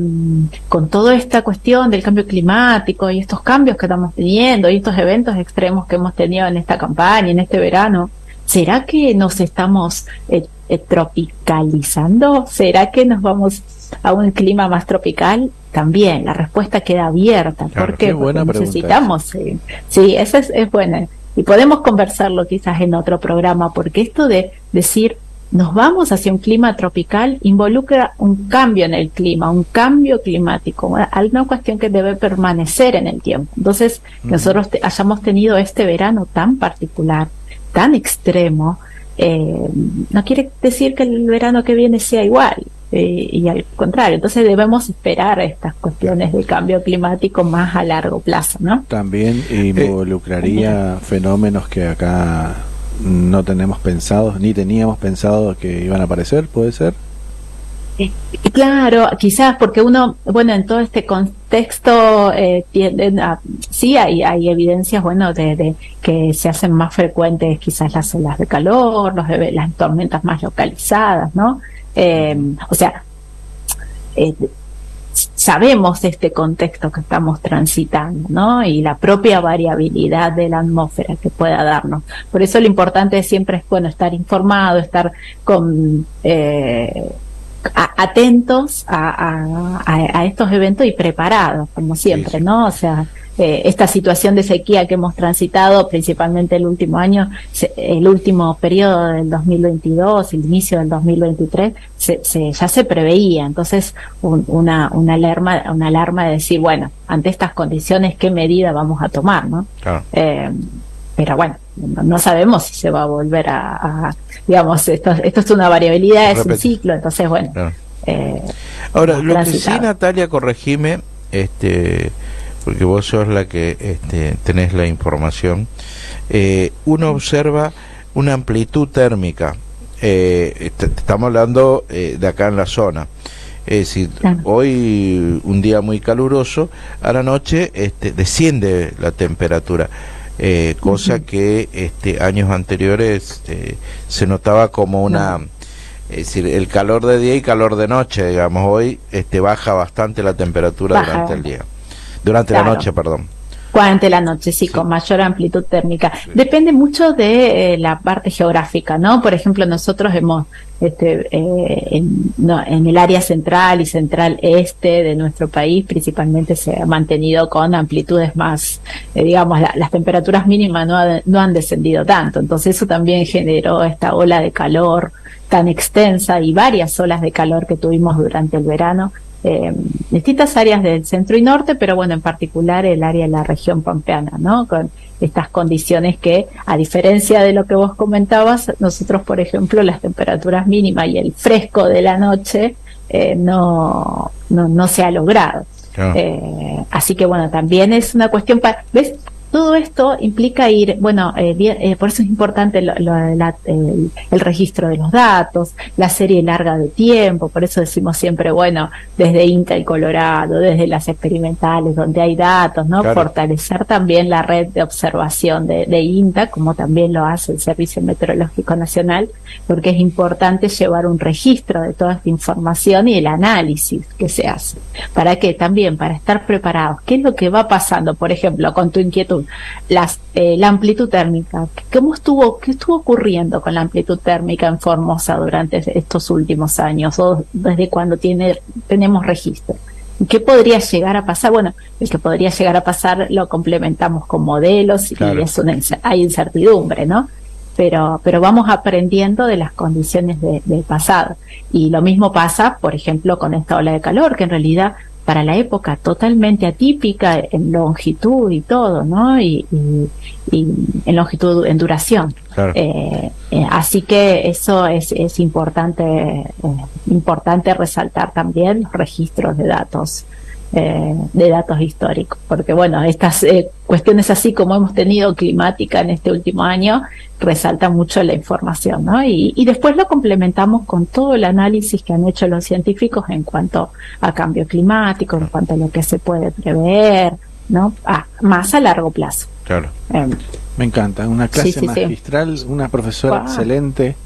con toda esta cuestión del cambio climático y estos cambios que estamos teniendo y estos eventos extremos que hemos tenido en esta campaña, en este verano, ¿será que nos estamos eh, eh, tropicalizando? ¿Será que nos vamos a un clima más tropical? También la respuesta queda abierta. Claro, ¿por qué? Qué buena porque necesitamos. Eh, sí, esa es, es buena. Y podemos conversarlo quizás en otro programa, porque esto de decir nos vamos hacia un clima tropical involucra un cambio en el clima, un cambio climático, una, una cuestión que debe permanecer en el tiempo. Entonces, uh-huh. nosotros te, hayamos tenido este verano tan particular, tan extremo, eh, no quiere decir que el verano que viene sea igual, eh, y al contrario. Entonces debemos esperar estas cuestiones del cambio climático más a largo plazo, ¿no? También involucraría eh, fenómenos que acá no tenemos pensados, ni teníamos pensado que iban a aparecer, ¿puede ser? Eh, claro, quizás porque uno, bueno, en todo este contexto, eh, tienden a, sí hay, hay evidencias, bueno, de, de que se hacen más frecuentes quizás las olas de calor, los, las tormentas más localizadas, ¿no? Eh, o sea, eh, sabemos este contexto que estamos transitando, ¿no? Y la propia variabilidad de la atmósfera que pueda darnos. Por eso lo importante siempre es, bueno, estar informado, estar con... Eh, atentos a, a, a estos eventos y preparados, como siempre, sí, sí. ¿no? O sea, eh, esta situación de sequía que hemos transitado, principalmente el último año, se, el último periodo del dos mil veintidós, el inicio del dos mil veintitrés, se, se, ya se preveía. Entonces, un, una, una alarma, una alarma de decir, bueno, ante estas condiciones, ¿qué medida vamos a tomar, no? Claro. Eh, Pero bueno, no sabemos si se va a volver a, a digamos, esto, esto es una variabilidad, es un ciclo, entonces bueno. Claro. Eh, Ahora, lo que sí, Natalia, corregime, este, porque vos sos la que este, tenés la información, eh, uno observa una amplitud térmica, eh, estamos hablando eh, de acá en la zona. Es decir, claro. hoy un día muy caluroso, a la noche este, desciende la temperatura. Eh, cosa uh-huh. que este, años anteriores eh, se notaba como una, no. es decir, el calor de día y calor de noche, digamos, hoy este, baja bastante la temperatura baja. durante el día, durante claro. la noche, perdón. Durante la noche, sí, sí, con mayor amplitud térmica. Sí. Depende mucho de eh, la parte geográfica, ¿no? Por ejemplo, nosotros hemos, este, eh, en, no, en el área central y central este de nuestro país, principalmente se ha mantenido con amplitudes más, eh, digamos, la, las temperaturas mínimas no, ha, no han descendido tanto. Entonces eso también generó esta ola de calor tan extensa y varias olas de calor que tuvimos durante el verano. Eh, distintas áreas del centro y norte, pero bueno, en particular el área de la región pampeana, ¿no? Con estas condiciones que, a diferencia de lo que vos comentabas, nosotros, por ejemplo, las temperaturas mínimas y el fresco de la noche eh, no, no, no se ha logrado. Claro. Eh, así que bueno, también es una cuestión para... ¿Ves? Todo esto implica ir, bueno, eh, bien, eh, por eso es importante lo, lo, la, el, el registro de los datos, la serie larga de tiempo, por eso decimos siempre, bueno, desde INTA y Colorado, desde las experimentales, donde hay datos, ¿no? Claro. Fortalecer también la red de observación de, de INTA, como también lo hace el Servicio Meteorológico Nacional, porque es importante llevar un registro de toda esta información y el análisis que se hace. ¿Para qué? También para estar preparados. ¿Qué es lo que va pasando, por ejemplo, con tu inquietud? Las, eh, la amplitud térmica, ¿cómo estuvo, qué estuvo ocurriendo con la amplitud térmica en Formosa durante estos últimos años o desde cuando tiene, tenemos registro? ¿Qué podría llegar a pasar? Bueno, el que podría llegar a pasar lo complementamos con modelos claro. y es una, hay incertidumbre, ¿no? Pero, pero vamos aprendiendo de las condiciones de, del pasado. Y lo mismo pasa, por ejemplo, con esta ola de calor, que en realidad para la época totalmente atípica en longitud y todo, ¿no? Y, y, y en longitud, en duración. Claro. Eh, eh, así que eso es, es importante, eh, importante resaltar también los registros de datos, eh, de datos históricos, porque bueno, estas eh, cuestiones así como hemos tenido climática en este último año resalta mucho la información, ¿no? Y, y después lo complementamos con todo el análisis que han hecho los científicos en cuanto a cambio climático, en cuanto a lo que se puede prever, ¿no? Ah, más a largo plazo. Claro. Eh, Me encanta, una clase sí, sí, magistral, sí. una profesora wow. excelente,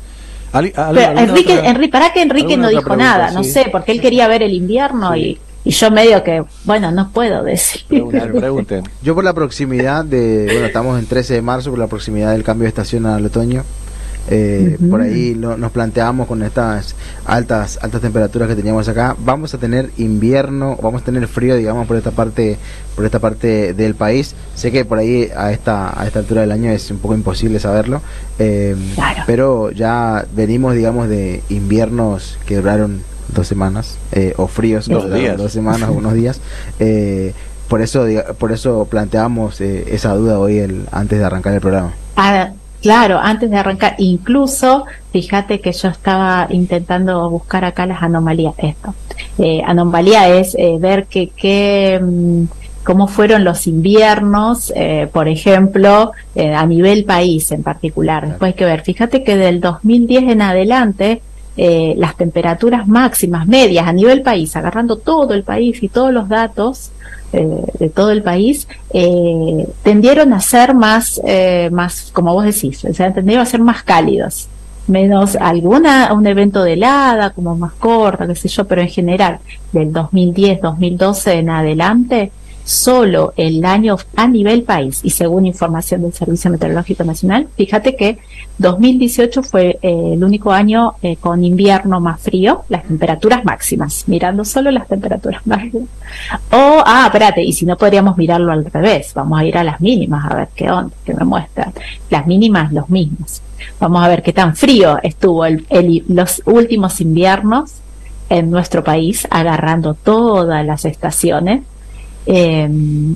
¿Ale, ale, Pero Enrique, otra, Enrique, para que Enrique no dijo pregunta, nada, sí. no sé, porque él quería ver el invierno sí. y, y yo medio que, bueno, no puedo decir. Pregunten, pregunten. Yo por la proximidad de, bueno, estamos en trece de marzo, por la proximidad del cambio de estación al otoño, eh, uh-huh. por ahí lo, nos planteamos con estas altas altas temperaturas que teníamos acá, vamos a tener invierno, vamos a tener frío, digamos, por esta parte por esta parte del país. Sé que por ahí a esta a esta altura del año es un poco imposible saberlo, eh, claro. pero ya venimos, digamos, de inviernos que duraron dos semanas eh, o fríos que duraron dos semanas o unos días. Eh, por eso por eso planteamos eh, esa duda hoy el, antes de arrancar el programa. A ver. Claro, antes de arrancar, incluso, fíjate que yo estaba intentando buscar acá las anomalías. Esto, eh, anomalía es eh, ver que, que, cómo fueron los inviernos, eh, por ejemplo, eh, a nivel país en particular. Después hay que ver, fíjate que del dos mil diez en adelante, eh, las temperaturas máximas, medias, a nivel país, agarrando todo el país y todos los datos, Eh, de todo el país, eh, tendieron a ser más, eh, más, como vos decís, o sea, tendieron a ser más cálidos, menos alguna, un evento de helada, como más corta, qué sé yo, pero en general, del dos mil diez, dos mil doce en adelante, solo el año a nivel país, y según información del Servicio Meteorológico Nacional, fíjate que dos mil dieciocho fue eh, el único año eh, con invierno más frío, las temperaturas máximas, mirando solo las temperaturas máximas. O, ah, espérate, y si no podríamos mirarlo al revés, vamos a ir a las mínimas, a ver qué onda, qué me muestran. Las mínimas, los mismos. Vamos a ver qué tan frío estuvo el, el, los últimos inviernos en nuestro país, agarrando todas las estaciones. Eh,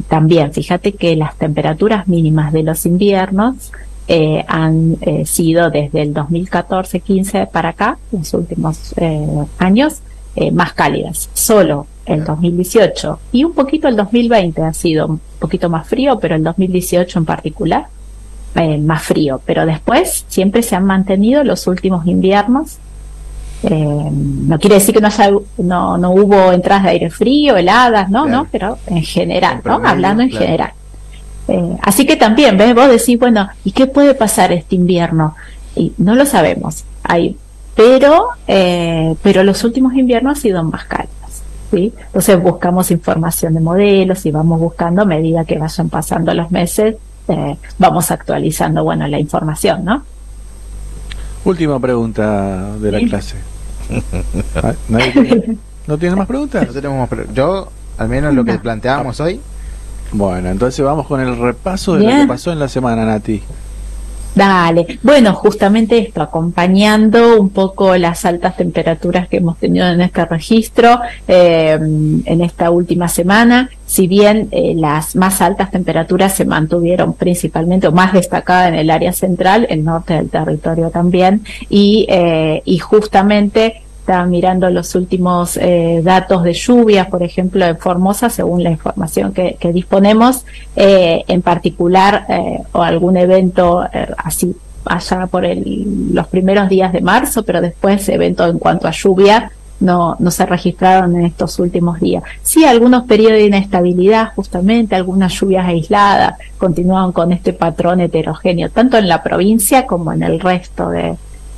también, fíjate que las temperaturas mínimas de los inviernos eh, han eh, sido desde el dos mil catorce, quince para acá, los últimos eh, años, eh, más cálidas. Solo el dos mil dieciocho y un poquito el dos mil veinte ha sido un poquito más frío, pero el dos mil dieciocho en particular eh, más frío. Pero después siempre se han mantenido los últimos inviernos. Eh, no quiere decir que no, haya, no no hubo entradas de aire frío, heladas, no, claro. no, pero en general, en promedio, ¿no? Hablando en claro. general. Eh, así que también, ¿ves? Vos decís, bueno, ¿y qué puede pasar este invierno? Y no lo sabemos, hay, pero, eh, pero los últimos inviernos han sido más cálidos, ¿sí? Entonces buscamos información de modelos y vamos buscando a medida que vayan pasando los meses, eh, vamos actualizando, bueno, la información, ¿no? Última pregunta de la ¿Sí? clase. ¿Nadie tiene, ¿No tienen más preguntas? No tenemos más preguntas. Yo, al menos lo que planteábamos hoy. Bueno, entonces vamos con el repaso de Bien. lo que pasó en la semana, Nati. Dale. Bueno, justamente esto, acompañando un poco las altas temperaturas que hemos tenido en este registro eh, en esta última semana. Si bien eh, las más altas temperaturas se mantuvieron principalmente o más destacadas en el área central, el norte del territorio también, y, eh, y justamente estaba mirando los últimos eh, datos de lluvias, por ejemplo, en Formosa, según la información que, que disponemos, eh, en particular, eh, o algún evento eh, así allá por el, los primeros días de marzo, pero después eventos en cuanto a lluvia no, no se registraron en estos últimos días. Sí, algunos periodos de inestabilidad, justamente, algunas lluvias aisladas, continuaron con este patrón heterogéneo, tanto en la provincia como en el resto de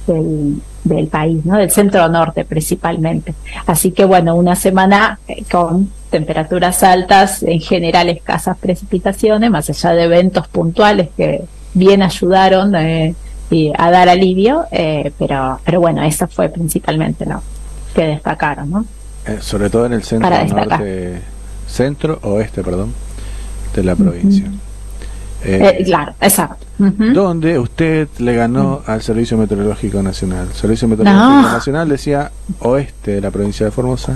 del del país, ¿no? Del centro norte principalmente. Así que bueno, una semana con temperaturas altas, en general escasas precipitaciones, más allá de eventos puntuales que bien ayudaron eh, y a dar alivio, eh, pero pero bueno, eso fue principalmente lo que destacaron, ¿no? Eh, sobre todo en el centro norte, centro oeste, perdón, de la provincia. Uh-huh. Eh, eh, claro, exacto. Uh-huh. Donde usted le ganó al Servicio Meteorológico Nacional. El Servicio Meteorológico no. Nacional decía oeste de la provincia de Formosa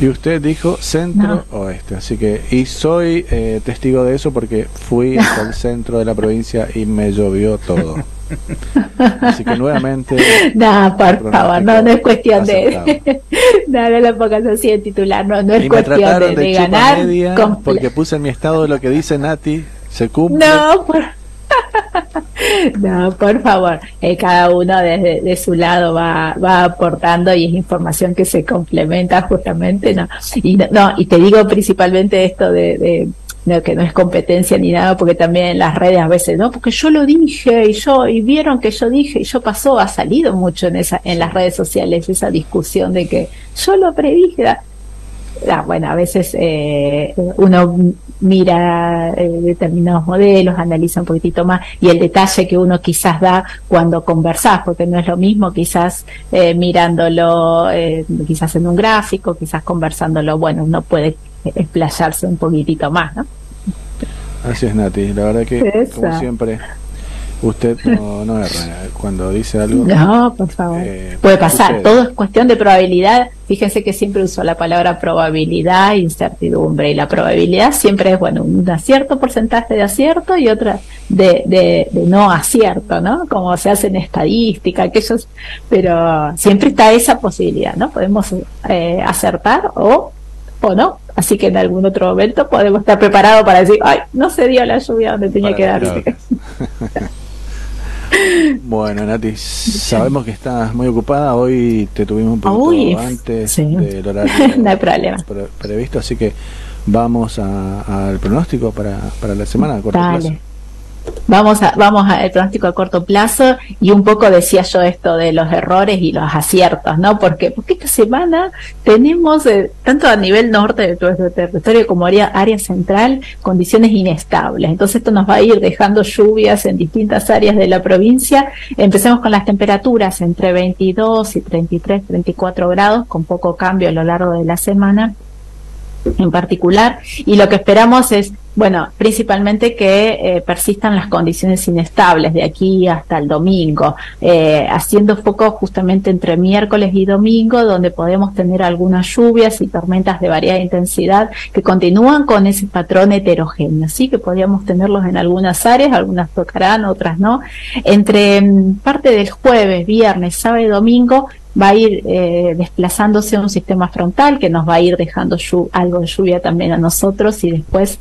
y usted dijo centro-oeste. No. Así que, y soy eh, testigo de eso porque fui hasta el centro de la provincia y me llovió todo. Así que nuevamente. No, por favor, no, no es cuestión aceptado. de. No, no lo pongas así en titular, no, no es y cuestión me trataron de, de, de ganar. Media porque puse en mi estado lo que dice Nati. ¿Se cumple? No, por, no, por favor, eh, cada uno desde de su lado va, va aportando y es información que se complementa justamente, ¿no? Y, no, no, y te digo principalmente esto de, de, no, que no es competencia ni nada, porque también en las redes a veces, no, porque yo lo dije y yo y vieron que yo dije y yo pasó, ha salido mucho en esa en las redes sociales esa discusión de que yo lo predije. Ah, bueno, a veces eh, uno mira eh, determinados modelos, analiza un poquitito más y el detalle que uno quizás da cuando conversás, porque no es lo mismo quizás eh, mirándolo eh, quizás en un gráfico, quizás conversándolo, bueno, uno puede explayarse un poquitito más, ¿no? Así es, Nati, la verdad que esa, como siempre, usted no, no erra cuando dice algo. No, por favor. Eh, Puede pasar, sucede. Todo es cuestión de probabilidad. Fíjense que siempre uso la palabra probabilidad, incertidumbre, y la probabilidad siempre es, bueno, un cierto porcentaje de acierto y otra de, de, de no acierto, ¿no? Como se hace en estadística, aquellos, pero siempre está esa posibilidad, ¿no? Podemos eh, acertar o, o no. Así que en algún otro momento podemos estar preparados para decir, ay, no se dio la lluvia donde tenía que darse. Bueno, Nati, sabemos que estás muy ocupada. Hoy te tuvimos un poquito Uy, antes sí. del horario no hay problema. Pre previsto, así que vamos al pronóstico para, para la semana a corto Dale. plazo. Vamos a, vamos al pronóstico a corto plazo, y un poco decía yo esto de los errores y los aciertos, ¿no? Porque, porque esta semana tenemos, eh, tanto a nivel norte de nuestro territorio como área, área central, condiciones inestables. Entonces esto nos va a ir dejando lluvias en distintas áreas de la provincia. Empecemos con las temperaturas entre veintidós y treinta y tres, treinta y cuatro grados, con poco cambio a lo largo de la semana en particular, y lo que esperamos es, bueno, principalmente que eh, persistan las condiciones inestables de aquí hasta el domingo, eh, haciendo foco justamente entre miércoles y domingo, donde podemos tener algunas lluvias y tormentas de variada intensidad que continúan con ese patrón heterogéneo, así que podríamos tenerlos en algunas áreas, algunas tocarán, otras no. Entre mm, parte del jueves, viernes, sábado y domingo, va a ir eh, desplazándose un sistema frontal que nos va a ir dejando algo de lluvia también a nosotros, y después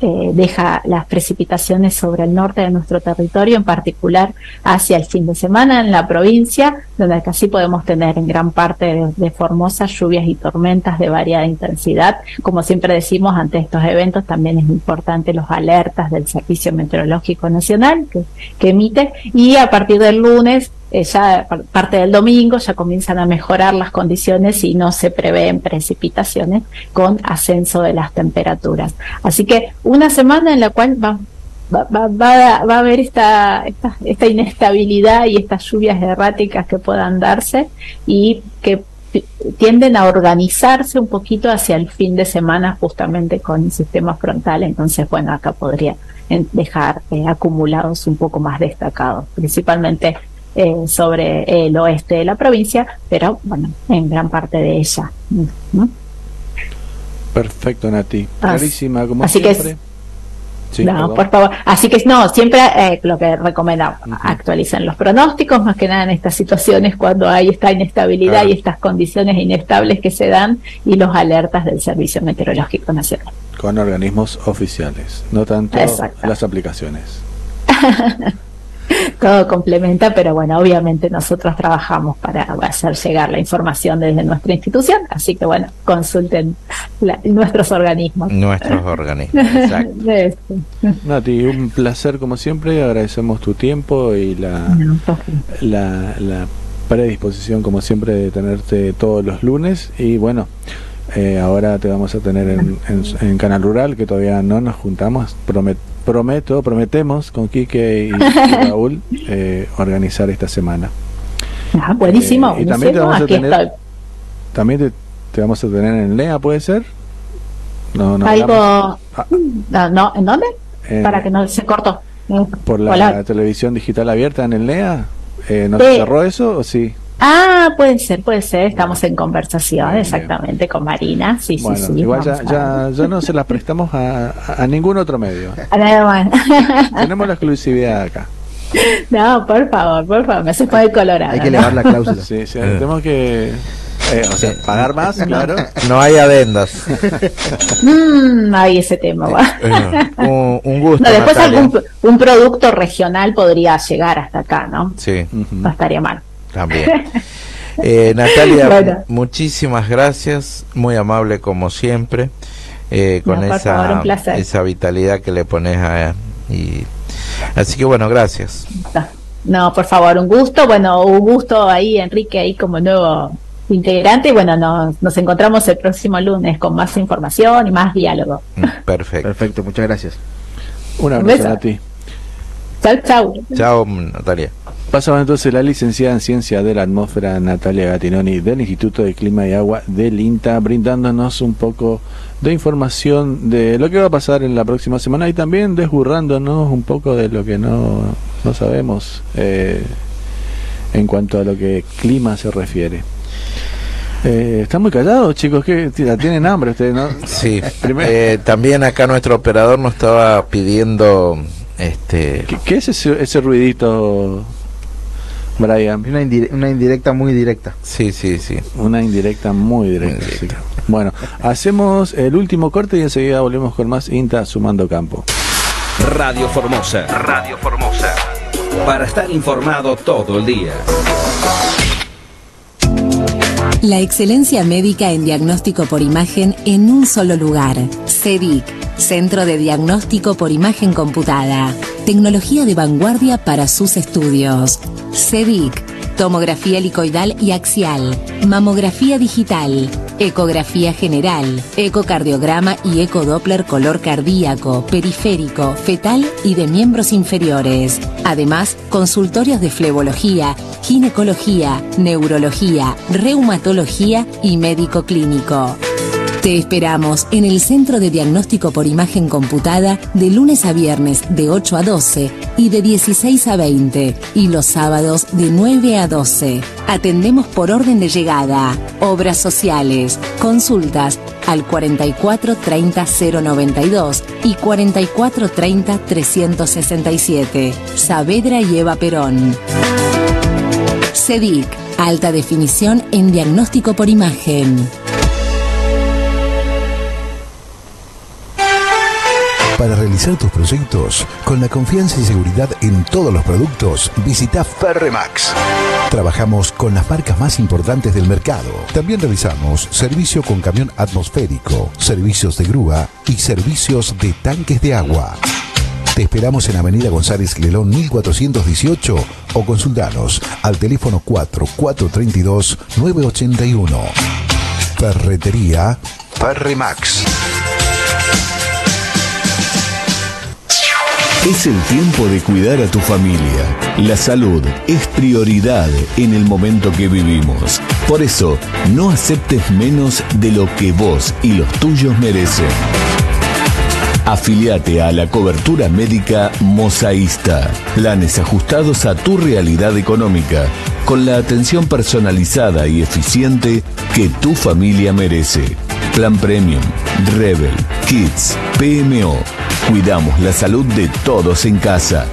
eh, deja las precipitaciones sobre el norte de nuestro territorio, en particular hacia el fin de semana en la provincia, donde casi podemos tener en gran parte de, de Formosa lluvias y tormentas de variada intensidad. Como siempre decimos, ante estos eventos también es importante los alertas del Servicio Meteorológico Nacional que, que emite, y a partir del lunes, Eh, ya parte del domingo, ya comienzan a mejorar las condiciones y no se prevén precipitaciones con ascenso de las temperaturas. Así que una semana en la cual va, va, va, va, va a haber esta, esta, esta inestabilidad y estas lluvias erráticas que puedan darse, y que tienden a organizarse un poquito hacia el fin de semana justamente con el sistema frontal. Entonces, bueno, acá podría dejar eh, acumulados un poco más destacados, principalmente Eh, sobre el oeste de la provincia, pero bueno, en gran parte de ella, ¿no? Perfecto, Nati, clarísima como así siempre. Que es... Sí, no, perdón. Por favor. Así que no, siempre eh, lo que recomendamos, uh-huh. actualicen los pronósticos, más que nada en estas situaciones cuando hay esta inestabilidad claro. y estas condiciones inestables que se dan, y los alertas del Servicio Meteorológico Nacional. Con organismos oficiales, no tanto Exacto. las aplicaciones. Todo complementa, pero bueno, obviamente nosotros trabajamos para hacer llegar la información desde nuestra institución, así que bueno, consulten la, nuestros organismos. Nuestros organismos, exacto. Este. Nati, un placer como siempre, agradecemos tu tiempo y la, no, la, la predisposición como siempre de tenerte todos los lunes, y bueno, eh, ahora te vamos a tener en, en, en Canal Rural, que todavía no nos juntamos, prometemos. Prometo, prometemos con Quique y Raúl eh, organizar esta semana. Ah, buenísimo. Eh, y buenísimo. También te vamos a Aquí tener, estoy. También te, te vamos a tener en L E A, ¿puede ser? No, no. Algo. Ah. No, no, ¿en dónde? Eh, Para que no se cortó. Por la, la televisión digital abierta en L E A. Eh, ¿No se cerró eso o sí? Ah, puede ser, puede ser, estamos bueno, en conversación bien, exactamente bien. Con Marina, sí, bueno, sí, sí. Igual ya, ya, ya no se las prestamos a, a ningún otro medio. A nada más. Tenemos la exclusividad acá. No, por favor, por favor, me haces poner colorado. Hay que elevar la cláusula. Sí, sí, tenemos que... Eh, o sea, pagar más, claro. No hay adendas. Mm, ay, ese tema va. un, un gusto. No, después algún, un producto regional podría llegar hasta acá, ¿no? Sí. No estaría mal. También. Eh, Natalia, bueno. muchísimas gracias, muy amable como siempre. eh, con no, esa, esa vitalidad que le pones a... Y, así que bueno, gracias. No, no, por favor, un gusto. Bueno, un gusto ahí, Enrique, ahí como nuevo integrante. Y bueno, nos, nos encontramos el próximo lunes con más información y más diálogo. Perfecto. Perfecto, muchas gracias. Un abrazo a ti. Chau, chau. Chau, Natalia. Pasaba entonces la licenciada en Ciencia de la Atmósfera, Natalia Gattinoni, del Instituto de Clima y Agua del INTA, brindándonos un poco de información de lo que va a pasar en la próxima semana y también desburrándonos un poco de lo que no, no sabemos eh, en cuanto a lo que clima se refiere. Eh, están muy callados, chicos, que tienen hambre ustedes, ¿no? Sí, eh, también acá nuestro operador nos estaba pidiendo... este ¿Qué, qué es ese, ese ruidito, Brian? Una, indire una indirecta muy directa. Sí, sí, sí. Una indirecta muy directa. Muy directa. Sí. Bueno, hacemos el último corte y enseguida volvemos con más INTA Sumando Campo. Radio Formosa. Radio Formosa. Para estar informado todo el día. La excelencia médica en diagnóstico por imagen en un solo lugar. CEDIC, Centro de Diagnóstico por Imagen Computada. Tecnología de vanguardia para sus estudios. CEDIC, tomografía helicoidal y axial, mamografía digital, ecografía general, ecocardiograma y ecodoppler color cardíaco, periférico, fetal y de miembros inferiores. Además, consultorios de flebología, ginecología, neurología, reumatología y médico clínico. Te esperamos en el Centro de Diagnóstico por Imagen Computada de lunes a viernes de ocho a doce y de dieciséis a veinte y los sábados de nueve a doce. Atendemos por orden de llegada. Obras sociales. Consultas al cuarenta y cuatro treinta cero noventa y dos y cuarenta y cuatro treinta trescientos sesenta y siete. Saavedra y Eva Perón. CEDIC. Alta definición en diagnóstico por imagen. Para realizar tus proyectos, con la confianza y seguridad en todos los productos, visita Ferremax. Trabajamos con las marcas más importantes del mercado. También realizamos servicio con camión atmosférico, servicios de grúa y servicios de tanques de agua. Te esperamos en Avenida González Lelón mil cuatrocientos dieciocho o consultanos al teléfono cuatro cuatro tres dos nueve ocho uno. Ferretería Ferremax. Es el tiempo de cuidar a tu familia. La salud es prioridad en el momento que vivimos. Por eso, no aceptes menos de lo que vos y los tuyos merecen. Afiliate a la cobertura médica Mosaísta. Planes ajustados a tu realidad económica, con la atención personalizada y eficiente que tu familia merece. Plan Premium, Rebel, Kids, P M O. Cuidamos la salud de todos en casa.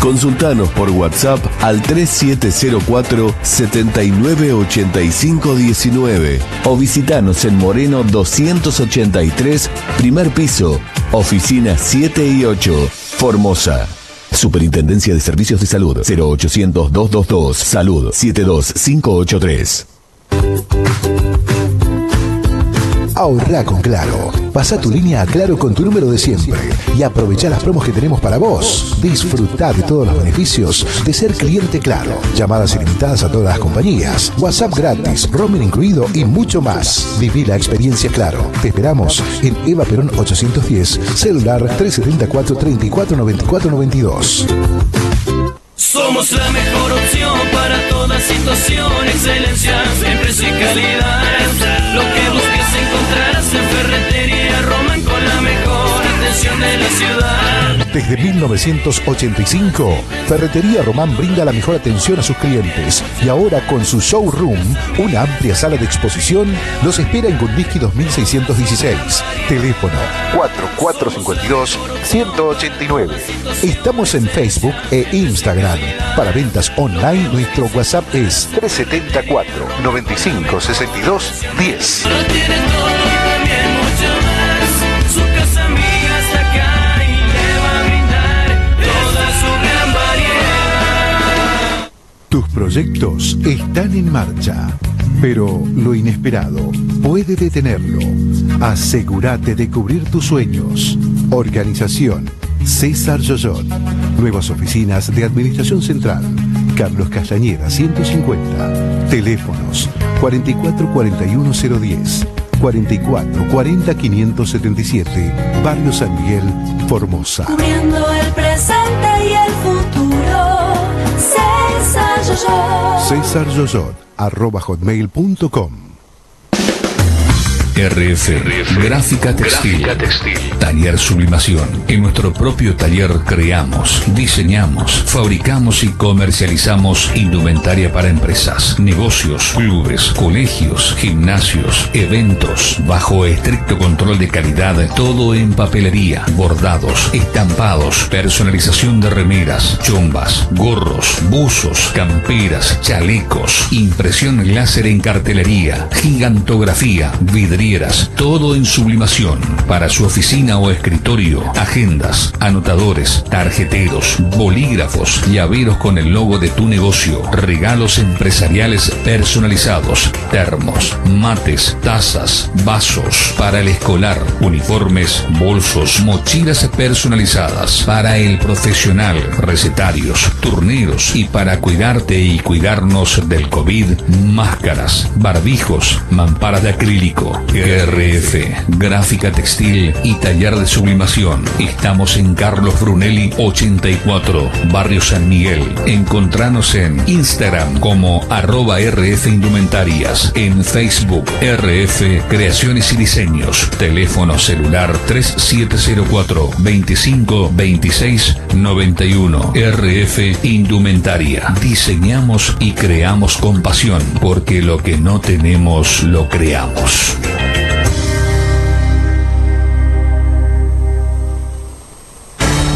Consultanos por WhatsApp al tres siete cero cuatro, siete nueve ocho cinco uno nueve o visitanos en Moreno doscientos ochenta y tres, primer piso, oficinas siete y ocho, Formosa. Superintendencia de Servicios de Salud, cero ochocientos dos dos dos, salud, siete dos cinco ocho tres. Ahorrá con Claro. Pasá tu línea a Claro con tu número de siempre y aprovechá las promos que tenemos para vos. Disfrutá de todos los beneficios de ser cliente Claro. Llamadas ilimitadas a todas las compañías, WhatsApp gratis, roaming incluido y mucho más. Viví la experiencia Claro. Te esperamos en Eva Perón ochocientos diez, celular tres setenta y cuatro, treinta y cuatro, noventa y cuatro, noventa y dos. Somos la mejor opción para toda situación, excelencia, precio y calidad. Lo que busques encontrarás en Ferretería Román, con la mejor atención de la ciudad. Desde mil novecientos ochenta y cinco, Ferretería Román brinda la mejor atención a sus clientes. Y ahora con su showroom, una amplia sala de exposición, los espera en Gundisqui dos mil seiscientos dieciséis. Teléfono cuatro cuatro cinco dos uno ocho nueve. Estamos en Facebook e Instagram. Para ventas online, nuestro WhatsApp es tres setenta y cuatro, noventa y cinco, sesenta y dos, diez. Tus proyectos están en marcha. Pero lo inesperado puede detenerlo. Asegúrate de cubrir tus sueños. Organización César Yoyot. Nuevas oficinas de Administración Central. Carlos Castañeda, ciento cincuenta. Teléfonos cuarenta y cuatro cuarenta y uno cero diez, cuarenta y cuatro cuarenta quinientos setenta y siete, Barrio San Miguel, Formosa. Cubriendo el presente y el futuro, César Yoyot. César Yoyot, arroba hotmail punto com. R F, R F Gráfica Textil. Gráfica Textil. Taller Sublimación. En nuestro propio taller creamos, diseñamos, fabricamos y comercializamos indumentaria para empresas, negocios, clubes, colegios, gimnasios, eventos, bajo estricto control de calidad, todo en papelería, bordados, estampados, personalización de remeras, chombas, gorros, buzos, camperas, chalecos, impresión láser en cartelería, gigantografía, vidrio, todo en sublimación, para su oficina o escritorio, agendas, anotadores, tarjeteros, bolígrafos, llaveros con el logo de tu negocio, regalos empresariales personalizados, termos, mates, tazas, vasos, para el escolar, uniformes, bolsos, mochilas personalizadas, para el profesional, recetarios, turneros y para cuidarte y cuidarnos del COVID, máscaras, barbijos, mamparas de acrílico. R F, Gráfica Textil y Taller de Sublimación. Estamos en Carlos Brunelli ochenta y cuatro, Barrio San Miguel. Encontranos en Instagram como arroba R F Indumentarias, en Facebook R F Creaciones y Diseños. Teléfono celular tres siete cero cuatro, veinticinco, veintiséis, noventa y uno. R F Indumentaria. Diseñamos y creamos con pasión, porque lo que no tenemos lo creamos.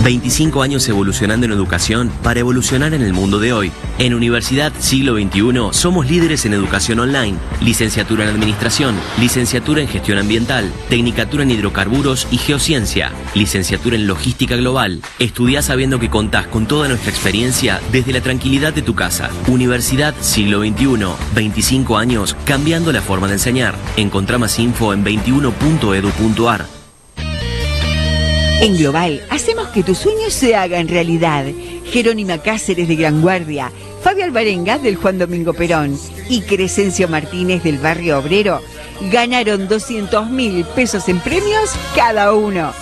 veinticinco años evolucionando en educación para evolucionar en el mundo de hoy. En Universidad Siglo veintiuno somos líderes en educación online, licenciatura en administración, licenciatura en gestión ambiental, tecnicatura en hidrocarburos y geociencia, licenciatura en logística global. Estudiá sabiendo que contás con toda nuestra experiencia desde la tranquilidad de tu casa. Universidad Siglo veintiuno, veinticinco años cambiando la forma de enseñar. Encontrá más info en veintiuno punto edu punto ar. En Global, hacemos que tus sueños se hagan realidad. Jerónima Cáceres de Gran Guardia, Fabio Alvarenga del Juan Domingo Perón y Crescencio Martínez del Barrio Obrero ganaron doscientos mil pesos en premios cada uno.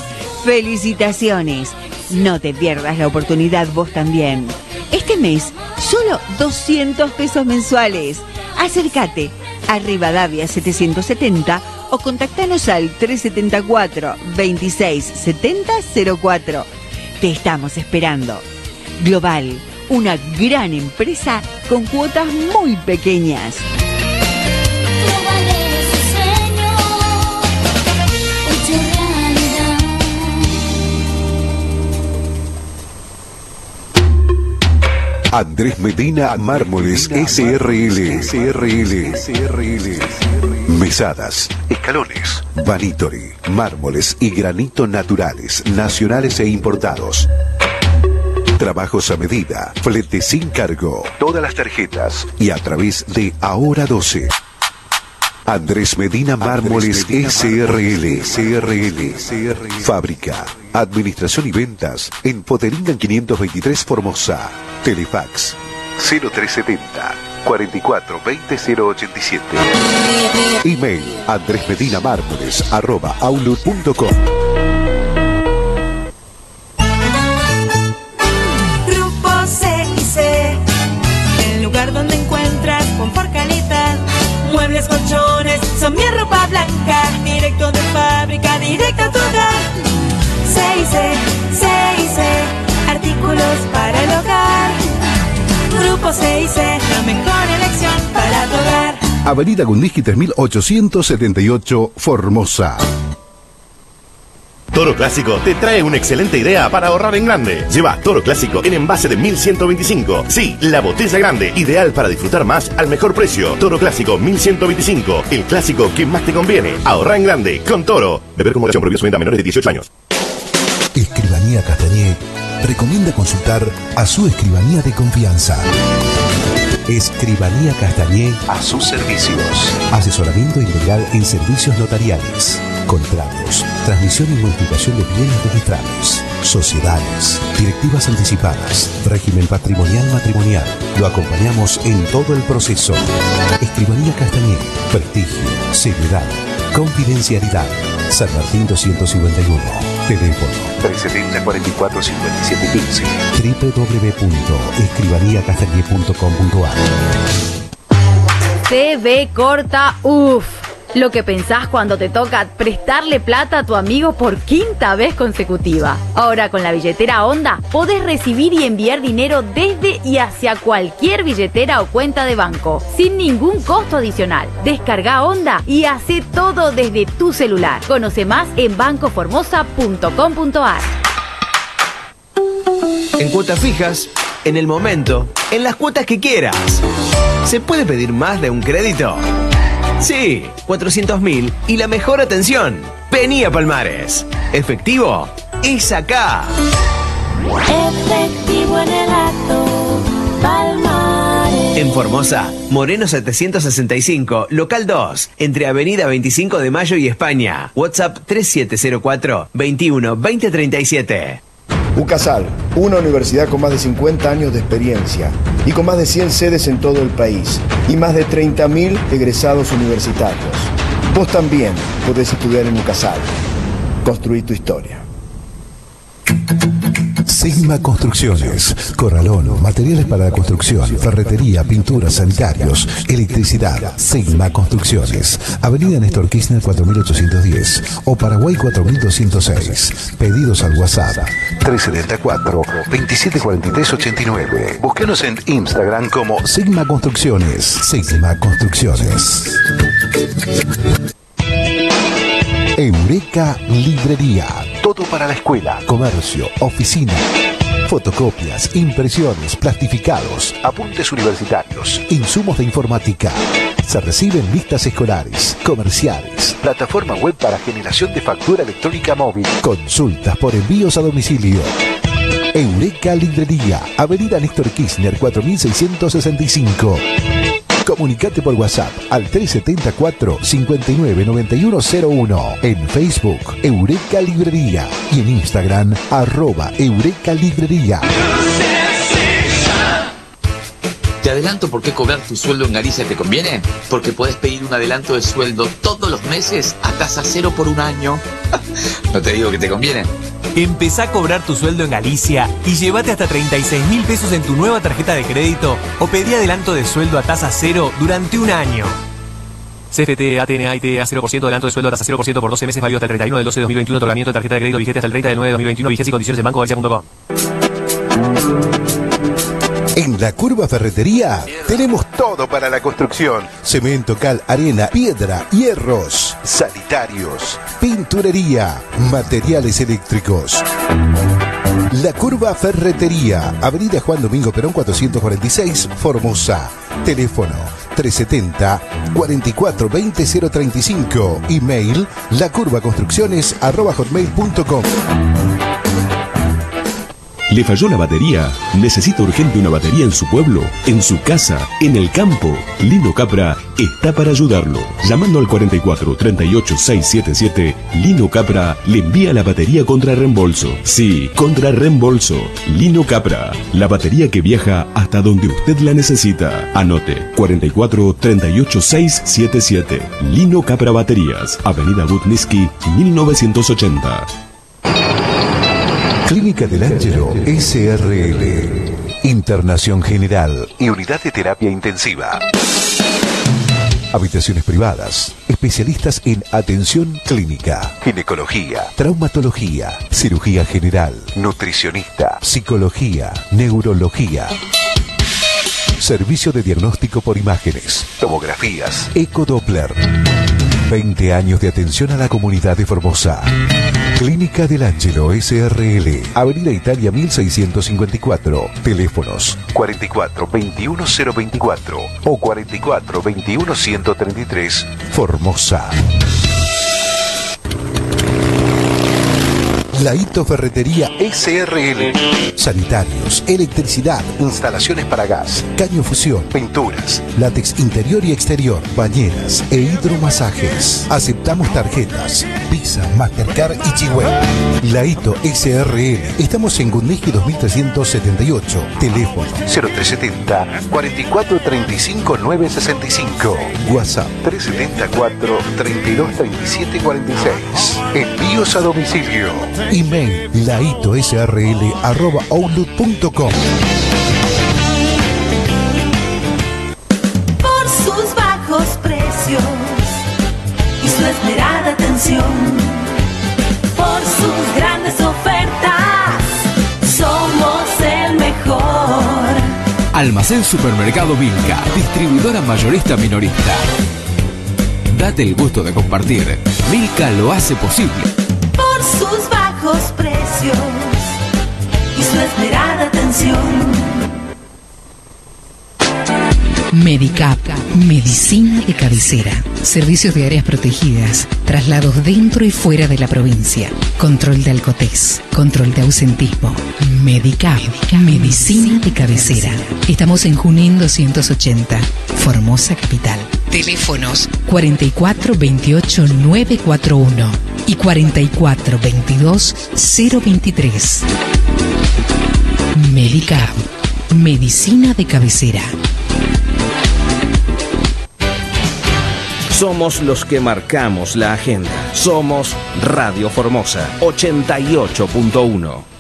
¡Felicitaciones! No te pierdas la oportunidad vos también. Este mes, solo doscientos pesos mensuales. Acércate a Rivadavia setecientos setenta o contactanos al tres siete cuatro, veintiséis, setenta, cero cuatro. Te estamos esperando. Global, una gran empresa con cuotas muy pequeñas. Andrés Medina Mármoles S R L. S R L. Mesadas, escalones, Vanitory, mármoles y granito naturales, nacionales e importados. Trabajos a medida, flete sin cargo, todas las tarjetas y a través de Ahora doce. Andrés Medina Mármoles S R L. Fábrica, administración y ventas en Poteringan quinientos veintitrés, Formosa. Telefax cero tres setenta, cuarenta y cuatro, veinte, cero ochenta y siete. Email andresmedinamármoles arroba outlook punto com. Grupo C I C, el lugar donde encuentras confort, calidad, muebles, colchones, son mi ropa blanca, directo de fábrica, directo a tu hogar. C I C, C I C, artículos para el hogar. Grupo C I C, la mejor elección para tu hogar. Avenida Gundisqui tres mil ochocientos setenta y ocho, Formosa. Toro Clásico te trae una excelente idea para ahorrar en grande. Lleva Toro Clásico en envase de mil ciento veinticinco. Sí, la botella grande, ideal para disfrutar más al mejor precio. Toro Clásico mil ciento veinticinco, el clásico que más te conviene. Ahorrar en grande con Toro. Beber con moderación, prohibido su venta a menores de dieciocho años. Escribanía Castañé recomienda consultar a su escribanía de confianza. Escribanía Castañé a sus servicios. Asesoramiento integral en servicios notariales, contratos, transmisión y modificación de bienes registrados, sociedades, directivas anticipadas, régimen patrimonial matrimonial. Lo acompañamos en todo el proceso. Escribanía Castañé, prestigio, seguridad, confidencialidad. San Martín doscientos cincuenta y uno, teléfono tres setenta, cuarenta y cuatro, cincuenta y siete, quince, doble u doble u doble u punto escribanía castañé punto com punto a r. T V Corta U F. Lo que pensás cuando te toca prestarle plata a tu amigo por quinta vez consecutiva. Ahora con la billetera Onda podés recibir y enviar dinero desde y hacia cualquier billetera o cuenta de banco, sin ningún costo adicional. Descarga Onda y hace todo desde tu celular. Conoce más en banco formosa punto com punto a r. En cuotas fijas, en el momento, en las cuotas que quieras. ¿Se puede pedir más de un crédito? Sí, cuatrocientos mil y la mejor atención. Vení a Palmares. Efectivo es acá. Efectivo en el acto. Palmares. En Formosa, Moreno setecientos sesenta y cinco, local dos, entre Avenida veinticinco de Mayo y España. WhatsApp tres siete cero cuatro, veintiuno, veinte treinta y siete. UCASAL, una universidad con más de cincuenta años de experiencia y con más de cien sedes en todo el país y más de treinta mil egresados universitarios. Vos también podés estudiar en UCASAL. Construí tu historia. Sigma Construcciones, corralón, materiales para la construcción, ferretería, pinturas, sanitarios, electricidad. Sigma Construcciones, Avenida Néstor Kirchner cuatro mil ochocientos diez o Paraguay cuatro mil doscientos seis. Pedidos al WhatsApp tres setenta y cuatro, veintisiete cuarenta y tres, ochenta y nueve. Búsquenos en Instagram como Sigma Construcciones. Sigma Construcciones. Eureka Librería. Todo para la escuela, comercio, oficina, fotocopias, impresiones, plastificados, apuntes universitarios, insumos de informática. Se reciben listas escolares, comerciales, plataforma web para generación de factura electrónica móvil, consultas por envíos a domicilio. Eureka Librería, Avenida Néstor Kirchner cuatro mil seiscientos sesenta y cinco. Comunicate por WhatsApp al tres setenta y cuatro, cincuenta y nueve, noventa y uno cero uno. En Facebook, Eureka Librería. Y en Instagram, arroba Eureka Librería. ¿Te adelanto por qué cobrar tu sueldo en Galicia te conviene? Porque podés pedir un adelanto de sueldo todos los meses a tasa cero por un año. No te digo que te conviene. Empezá a cobrar tu sueldo en Galicia y llévate hasta treinta y seis mil pesos en tu nueva tarjeta de crédito o pedí adelanto de sueldo a tasa cero durante un año. C F T, A T N A, I T A, cero por ciento, adelanto de sueldo a tasa cero por ciento por doce meses, válido hasta el treinta y uno del doce de dos mil veintiuno, otorgamiento de tarjeta de crédito vigente hasta el treinta del nueve de dos mil veintiuno, vigencia y condiciones en banco galicia punto com. En La Curva Ferretería tenemos todo para la construcción. Cemento, cal, arena, piedra, hierros, sanitarios, pinturería, materiales eléctricos. La Curva Ferretería, Avenida Juan Domingo Perón cuatrocientos cuarenta y seis, Formosa. Teléfono tres setenta, cuarenta y cuatro, veinte, cero treinta y cinco. Email lacurvaconstrucciones arroba hotmail punto com. ¿Le falló la batería? ¿Necesita urgente una batería en su pueblo, en su casa, en el campo? Lino Capra está para ayudarlo. Llamando al cuarenta y cuatro, treinta y ocho, seiscientos setenta y siete, Lino Capra le envía la batería contra reembolso. Sí, contra reembolso. Lino Capra, la batería que viaja hasta donde usted la necesita. Anote, cuarenta y cuatro, treinta y ocho, seiscientos setenta y siete. Lino Capra Baterías, Avenida Butniski, mil novecientos ochenta. Clínica del Ángelo S R L, internación general y unidad de terapia intensiva. Habitaciones privadas, especialistas en atención clínica, ginecología, traumatología, cirugía general, nutricionista, psicología, neurología. Servicio de diagnóstico por imágenes, tomografías, ecodoppler. veinte años de atención a la comunidad de Formosa. Clínica del Ángelo S R L, Avenida Italia mil seiscientos cincuenta y cuatro, teléfonos cuarenta y cuatro, veintiuno, cero veinticuatro o cuarenta y cuatro, veintiuno, ciento treinta y tres, Formosa. Laito Ferretería S R L. Sanitarios, electricidad, instalaciones para gas, caño fusión, pinturas, látex interior y exterior, bañeras e hidromasajes. Aceptamos tarjetas, Visa, Mastercard y Chihuahua. Laito S R L. Estamos en Gundeji dos mil trescientos setenta y ocho. Teléfono cero tres setenta, cuarenta y cuatro treinta y cinco, novecientos sesenta y cinco. WhatsApp tres setenta y cuatro, treinta y dos, treinta y siete, cuarenta y seis. Envíos a domicilio. Email laitosrl arroba outlook punto com. Por sus bajos precios y su esperada atención, por sus grandes ofertas, somos el mejor. Almacén Supermercado Vilca, distribuidora mayorista minorista. Date el gusto de compartir. Vilca lo hace posible. Por sus bajos precios y su esperada atención. Medicap, medicina de cabecera, servicios de áreas protegidas, traslados dentro y fuera de la provincia, control de alcotés, control de ausentismo. Medicap, medicina de cabecera. Estamos en Junín doscientos ochenta, Formosa Capital. Teléfonos cuarenta y cuatro veintiocho, novecientos cuarenta y uno y cuarenta y cuatro veintidós, cero veintitrés. Medicap, medicina de cabecera. Somos los que marcamos la agenda. Somos Radio Formosa ochenta y ocho punto uno.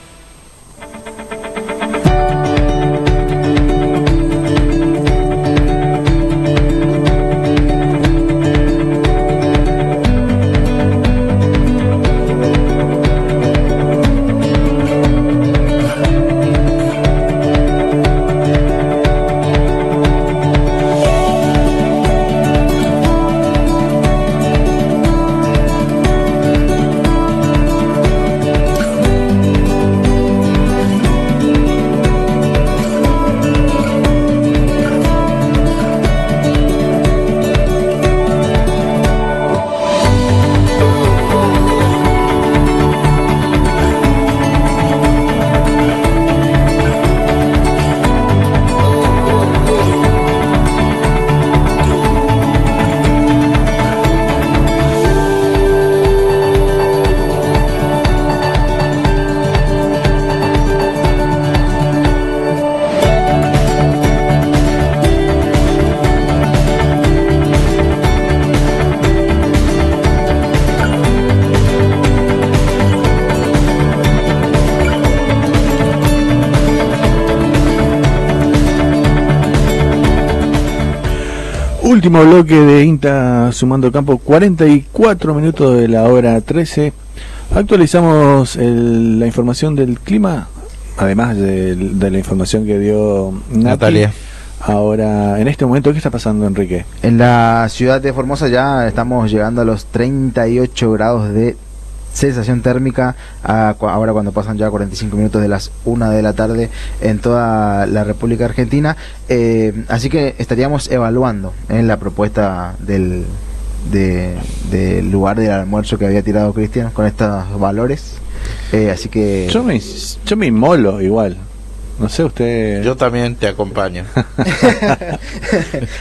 Último bloque de INTA Sumando Campo, cuarenta y cuatro minutos de la hora trece. Actualizamos el, la información del clima, además de, de la información que dio Nati. Natalia. Ahora, en este momento, ¿qué está pasando, Enrique? En la ciudad de Formosa ya estamos llegando a los treinta y ocho grados de sensación térmica, a, ahora cuando pasan ya cuarenta y cinco minutos de las una de la tarde en toda la República Argentina, eh, así que estaríamos evaluando en la propuesta del de, del lugar del almuerzo que había tirado Cristian con estos valores, eh, así que... Yo me, yo me inmolo igual. No sé, usted... Yo también te acompaño.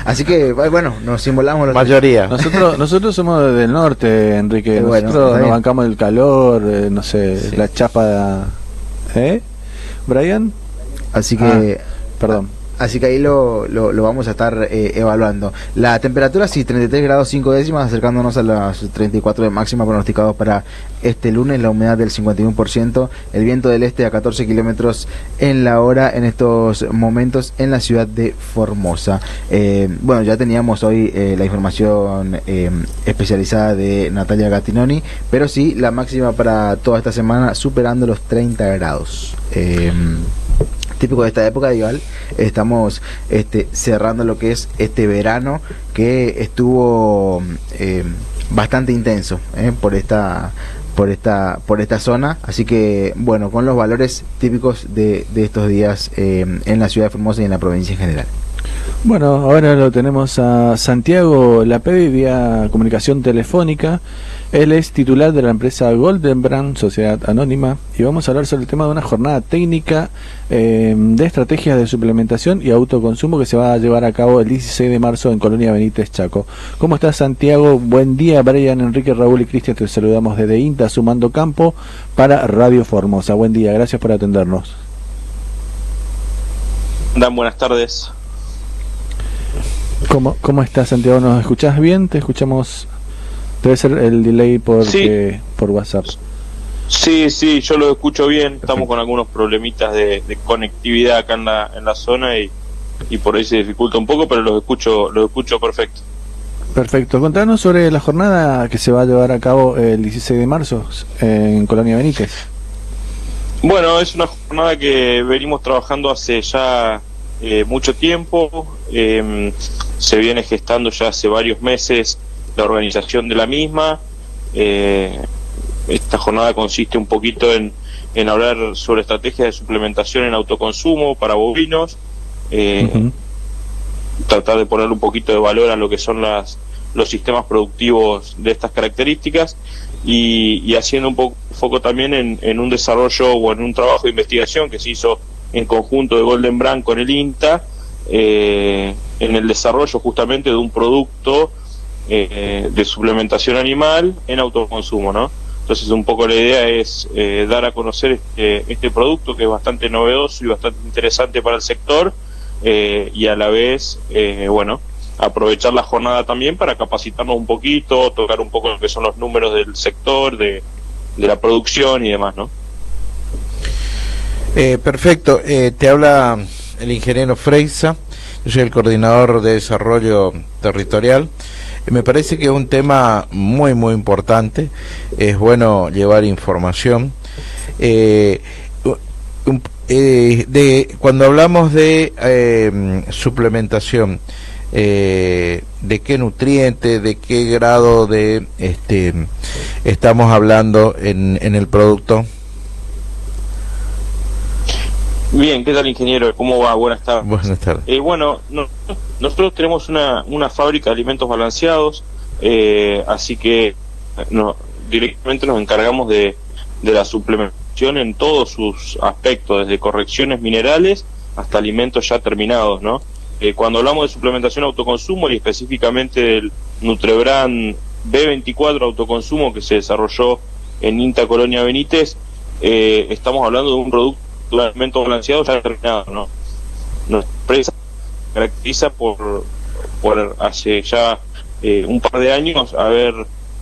Así que, bueno, nos simulamos la mayoría. Nosotros nosotros somos del norte, Enrique. Bueno, nosotros nos bancamos el calor, eh, no sé, sí. La chapa... ¿Eh? ¿Brian? Así que... Ah, perdón. Ah. Así que ahí lo, lo, lo vamos a estar eh, evaluando. La temperatura, sí, treinta y tres grados cinco décimas, acercándonos a las treinta y cuatro de máxima pronosticados para este lunes. La humedad del cincuenta y uno por ciento. El viento del este a catorce kilómetros en la hora en estos momentos en la ciudad de Formosa. Eh, bueno, ya teníamos hoy eh, la información eh, especializada de Natalia Gattinoni, pero sí, la máxima para toda esta semana superando los treinta grados. Eh, típico de esta época, igual, estamos este, cerrando lo que es este verano que estuvo eh, bastante intenso eh, por esta por esta por esta zona, así que bueno, con los valores típicos de, de estos días eh, en la ciudad de Formosa y en la provincia en general. Bueno, ahora lo tenemos a Santiago Lapevi vía comunicación telefónica. Él es titular de la empresa Golden Brand, Sociedad Anónima, y vamos a hablar sobre el tema de una jornada técnica eh, de estrategias de suplementación y autoconsumo que se va a llevar a cabo el dieciséis de marzo en Colonia Benítez, Chaco. ¿Cómo estás, Santiago? Buen día, Brian, Enrique, Raúl y Cristian. Te saludamos desde INTA, Sumando Campo, para Radio Formosa. Buen día, gracias por atendernos. Dan, buenas tardes. ¿Cómo, ¿Cómo estás, Santiago? ¿Nos escuchás bien? ¿Te escuchamos? Debe ser el delay por, sí. eh, por WhatsApp. Sí, sí, yo lo escucho bien. Perfecto. Estamos con algunos problemitas de, de conectividad acá en la, en la zona y, y por ahí se dificulta un poco, pero los escucho, los escucho perfecto. Perfecto. Contanos sobre la jornada que se va a llevar a cabo el dieciséis de marzo en Colonia Benítez. Bueno, es una jornada que venimos trabajando hace ya eh, mucho tiempo. Eh, se viene gestando ya hace varios meses la organización de la misma. Eh, esta jornada consiste un poquito en, en hablar sobre estrategias de suplementación en autoconsumo para bovinos, eh, uh-huh. tratar de poner un poquito de valor a lo que son las los sistemas productivos de estas características y, y haciendo un poco foco también en, en un desarrollo o en un trabajo de investigación que se hizo en conjunto de Golden Brand con el INTA, eh, en el desarrollo justamente de un producto Eh, de suplementación animal en autoconsumo, ¿no? Entonces un poco la idea es eh, dar a conocer este, este producto que es bastante novedoso y bastante interesante para el sector, eh, y a la vez, eh, bueno, aprovechar la jornada también para capacitarnos un poquito, tocar un poco lo que son los números del sector, de, de la producción y demás, ¿no? Eh, perfecto, eh, te habla el ingeniero Freixa, yo soy el coordinador de desarrollo territorial. Me parece que es un tema muy, muy importante. Es bueno llevar información. Eh, eh, de, cuando hablamos de eh, suplementación, eh, ¿de qué nutriente, de qué grado de este estamos hablando en, en el producto? Bien, ¿qué tal, ingeniero? ¿Cómo va? Buenas tardes. Buenas tardes. Eh, bueno, no, nosotros tenemos una, una fábrica de alimentos balanceados, eh, así que no, directamente nos encargamos de, de la suplementación en todos sus aspectos, desde correcciones minerales hasta alimentos ya terminados, ¿no? Eh, cuando hablamos de suplementación autoconsumo y específicamente del Nutrebrand B veinticuatro autoconsumo que se desarrolló en INTA Colonia Benítez, eh, estamos hablando de un producto de alimentos balanceados ya terminados, ¿no? Nuestra empresa se caracteriza por, por hace ya eh, un par de años haber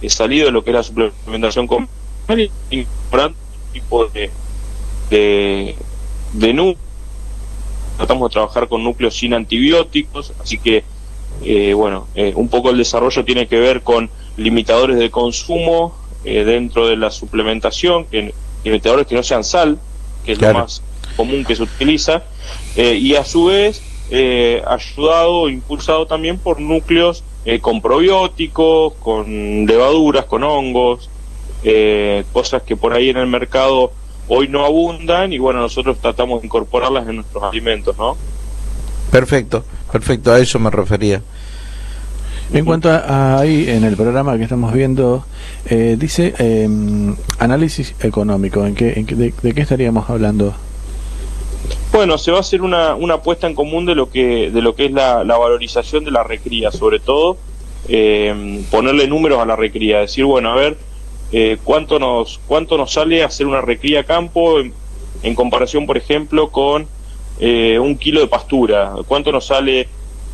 eh, salido de lo que es la suplementación comercial y incorporando un tipo de, de, de núcleo. Tratamos de trabajar con núcleos sin antibióticos, así que, eh, bueno, eh, un poco el desarrollo tiene que ver con limitadores de consumo eh, dentro de la suplementación, que, limitadores que no sean sal, que es claro, lo más común que se utiliza, eh, y a su vez eh, ayudado, impulsado también por núcleos eh, con probióticos, con levaduras, con hongos, eh, cosas que por ahí en el mercado hoy no abundan, y bueno, nosotros tratamos de incorporarlas en nuestros alimentos, ¿no? Perfecto, perfecto, a eso me refería. En cuanto a ahí, en el programa que estamos viendo, eh, dice eh, análisis económico, ¿en qué, en qué, de, de qué estaríamos hablando? Bueno, se va a hacer una, una puesta en común de lo que de lo que es la, la valorización de la recría, sobre todo eh, ponerle números a la recría, decir, bueno, a ver, eh, cuánto nos cuánto nos sale hacer una recría a campo en, en comparación, por ejemplo, con eh, un kilo de pastura, cuánto nos sale.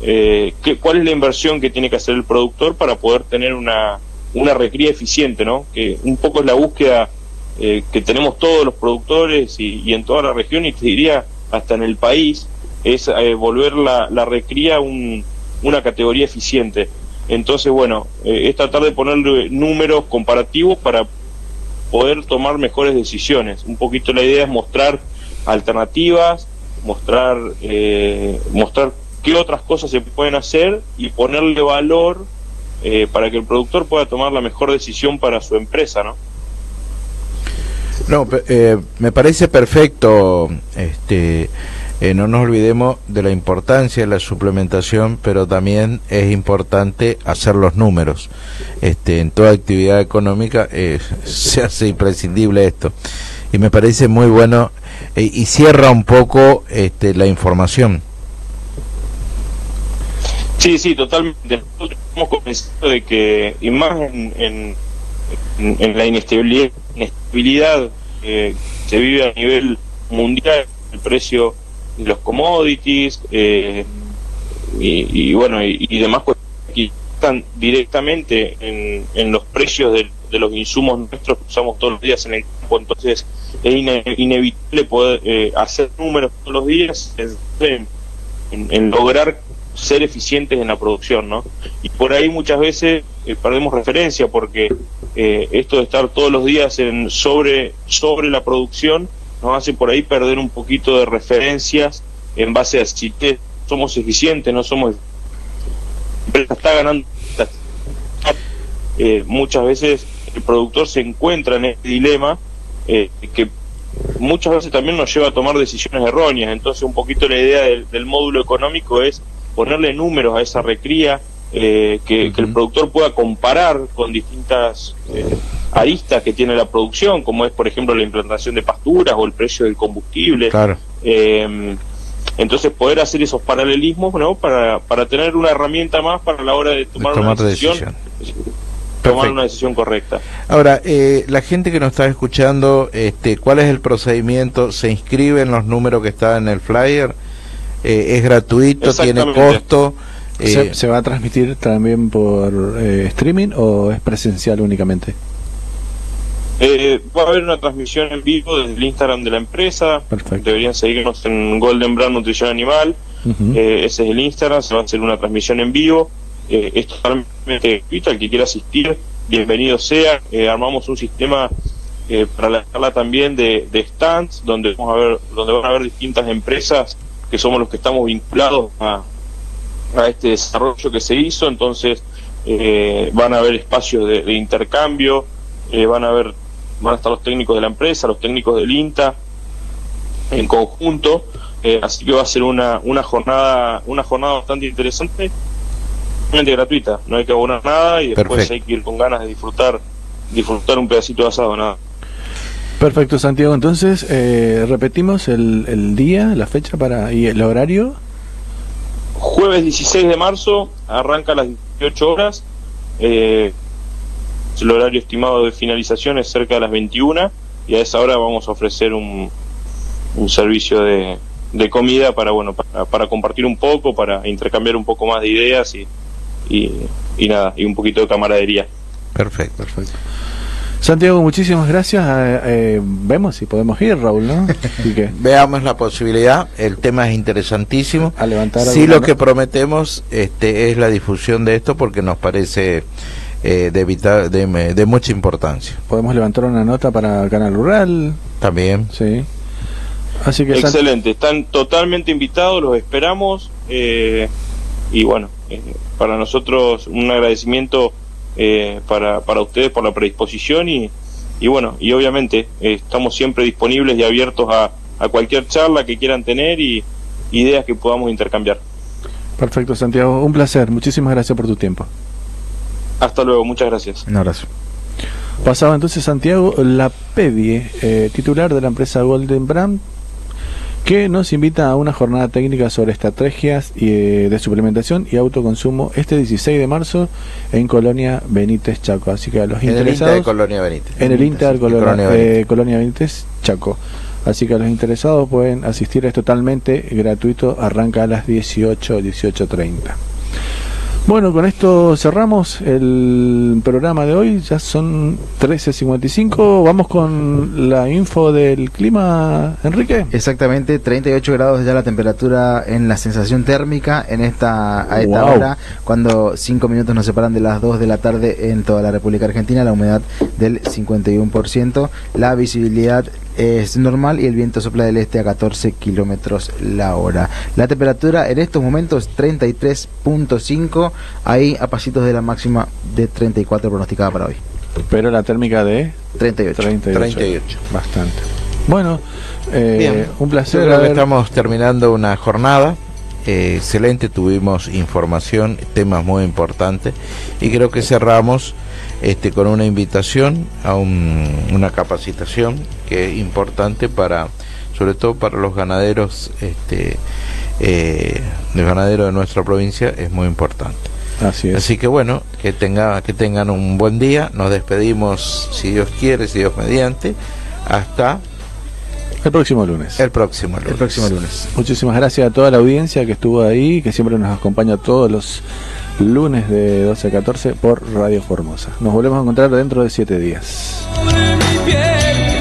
Eh, que, ¿Cuál es la inversión que tiene que hacer el productor para poder tener una, una recría eficiente, ¿no? Que un poco es la búsqueda eh, que tenemos todos los productores y, y en toda la región, y te diría hasta en el país, es eh, volver la, la recría un, una categoría eficiente. Entonces, bueno, eh, es tratar de ponerle números comparativos para poder tomar mejores decisiones. Un poquito la idea es mostrar alternativas, mostrar eh, mostrar qué otras cosas se pueden hacer y ponerle valor eh, para que el productor pueda tomar la mejor decisión para su empresa, ¿no? No, eh, me parece perfecto, este, Eh, no nos olvidemos de la importancia de la suplementación, pero también es importante hacer los números. Este, en toda actividad económica eh, se hace imprescindible esto. Y me parece muy bueno eh, y cierra un poco este, la información. Sí, sí, totalmente. Nosotros estamos convencidos de que, y más en, en, en la inestabilidad, inestabilidad eh, que se vive a nivel mundial, el precio de los commodities eh, y, y bueno y, y demás cuestiones que están directamente en, en los precios de, de los insumos nuestros que usamos todos los días en el campo. Entonces es ine inevitable poder eh, hacer números todos los días en, en, en lograr ser eficientes en la producción, ¿no? Y por ahí muchas veces eh, perdemos referencia porque eh, esto de estar todos los días en sobre sobre la producción nos hace por ahí perder un poquito de referencias en base a si te, somos eficientes, no somos. La empresa está ganando. Eh, muchas veces el productor se encuentra en este dilema eh, que muchas veces también nos lleva a tomar decisiones erróneas. Entonces un poquito la idea del, del módulo económico es ponerle números a esa recría, eh, que, uh-huh. que el productor pueda comparar con distintas eh, aristas que tiene la producción, como es por ejemplo la implantación de pasturas o el precio del combustible. Claro. Eh, entonces poder hacer esos paralelismos, ¿no? Para, para tener una herramienta más para la hora de tomar, de tomar una decisión, decisión. Tomar Perfecto. Una decisión correcta. Ahora, eh, la gente que nos está escuchando, este, ¿cuál es el procedimiento? ¿Se inscribe en los números que está en el flyer? Eh, ¿Es gratuito? ¿Tiene costo? Eh, ¿Se, ¿Se va a transmitir también por eh, streaming o es presencial únicamente? Eh, va a haber una transmisión en vivo desde el Instagram de la empresa. Perfecto. Deberían seguirnos en Golden Brand Nutrición Animal. Uh-huh. eh, ese es el Instagram, se va a hacer una transmisión en vivo. Eh, es totalmente gratuita, el que quiera asistir, bienvenido sea. Eh, armamos un sistema eh, para la charla también de, de stands, donde, vamos a ver, donde van a haber distintas empresas que somos los que estamos vinculados a, a este desarrollo que se hizo. Entonces eh, van a haber espacios de, de intercambio, eh, van a haber van a estar los técnicos de la empresa, los técnicos del INTA en conjunto, eh, así que va a ser una una jornada una jornada bastante interesante, totalmente gratuita, no hay que abonar nada y después Perfecto. Hay que ir con ganas de disfrutar disfrutar un pedacito de asado, nada. Perfecto, Santiago. Entonces, eh, repetimos el, el día, la fecha para y el horario. Jueves dieciséis de marzo, arranca a las dieciocho horas. Eh, el horario estimado de finalización es cerca de las veintiuna. Y a esa hora vamos a ofrecer un, un servicio de, de comida para, bueno, para, para compartir un poco, para intercambiar un poco más de ideas y, y, y nada, y un poquito de camaradería. Perfecto, perfecto. Santiago, muchísimas gracias. Eh, eh, vemos si podemos ir, Raúl, ¿no? Así que... Veamos la posibilidad. El tema es interesantísimo. A levantar sí, lo que prometemos este, es la difusión de esto porque nos parece eh, de, vital, de, de mucha importancia. Podemos levantar una nota para el Canal Rural. También. Sí. Así que excelente. Están totalmente invitados, los esperamos. Eh, y bueno, eh, para nosotros un agradecimiento... Eh, para, para ustedes por la predisposición y, y bueno, y obviamente eh, estamos siempre disponibles y abiertos a, a cualquier charla que quieran tener y ideas que podamos intercambiar. Perfecto, Santiago, un placer, muchísimas gracias por tu tiempo. Hasta luego, muchas gracias. Un abrazo. Pasaba entonces Santiago Lapedie, eh, titular de la empresa Golden Brand, que nos invita a una jornada técnica sobre estrategias de suplementación y autoconsumo este dieciséis de marzo en Colonia Benítez, Chaco. Así que a los en interesados... En el INTA de Colonia Benítez. En el INTA de Colonia, Colonia, Benítez. Eh, Colonia Benítez, Chaco. Así que a los interesados pueden asistir, es totalmente gratuito, arranca a las dieciocho, dieciocho treinta. Bueno, con esto cerramos el programa de hoy, ya son trece cincuenta y cinco, vamos con la info del clima, Enrique. Exactamente, treinta y ocho grados ya la temperatura en la sensación térmica en esta, a esta wow. hora, cuando cinco minutos nos separan de las dos de la tarde en toda la República Argentina, la humedad del cincuenta y uno por ciento, la visibilidad es normal y el viento sopla del este a catorce kilómetros la hora. La temperatura en estos momentos treinta y tres punto cinco, ahí a pasitos de la máxima de treinta y cuatro pronosticada para hoy. Pero la térmica de treinta y ocho. treinta y ocho. treinta y ocho. Bastante. Bueno, eh, bien, un placer. Creo haber... que estamos terminando una jornada eh, excelente, tuvimos información, temas muy importantes, y creo que cerramos este, con una invitación a un, una capacitación que es importante para, sobre todo para los ganaderos, este, eh, los ganaderos de nuestra provincia es muy importante. Así es. Así que bueno, que tenga, que tengan un buen día, nos despedimos, si Dios quiere, si Dios mediante, hasta el próximo lunes. El próximo lunes. El próximo lunes. Muchísimas gracias a toda la audiencia que estuvo ahí, que siempre nos acompaña todos los lunes de doce a catorce por Radio Formosa. Nos volvemos a encontrar dentro de siete días.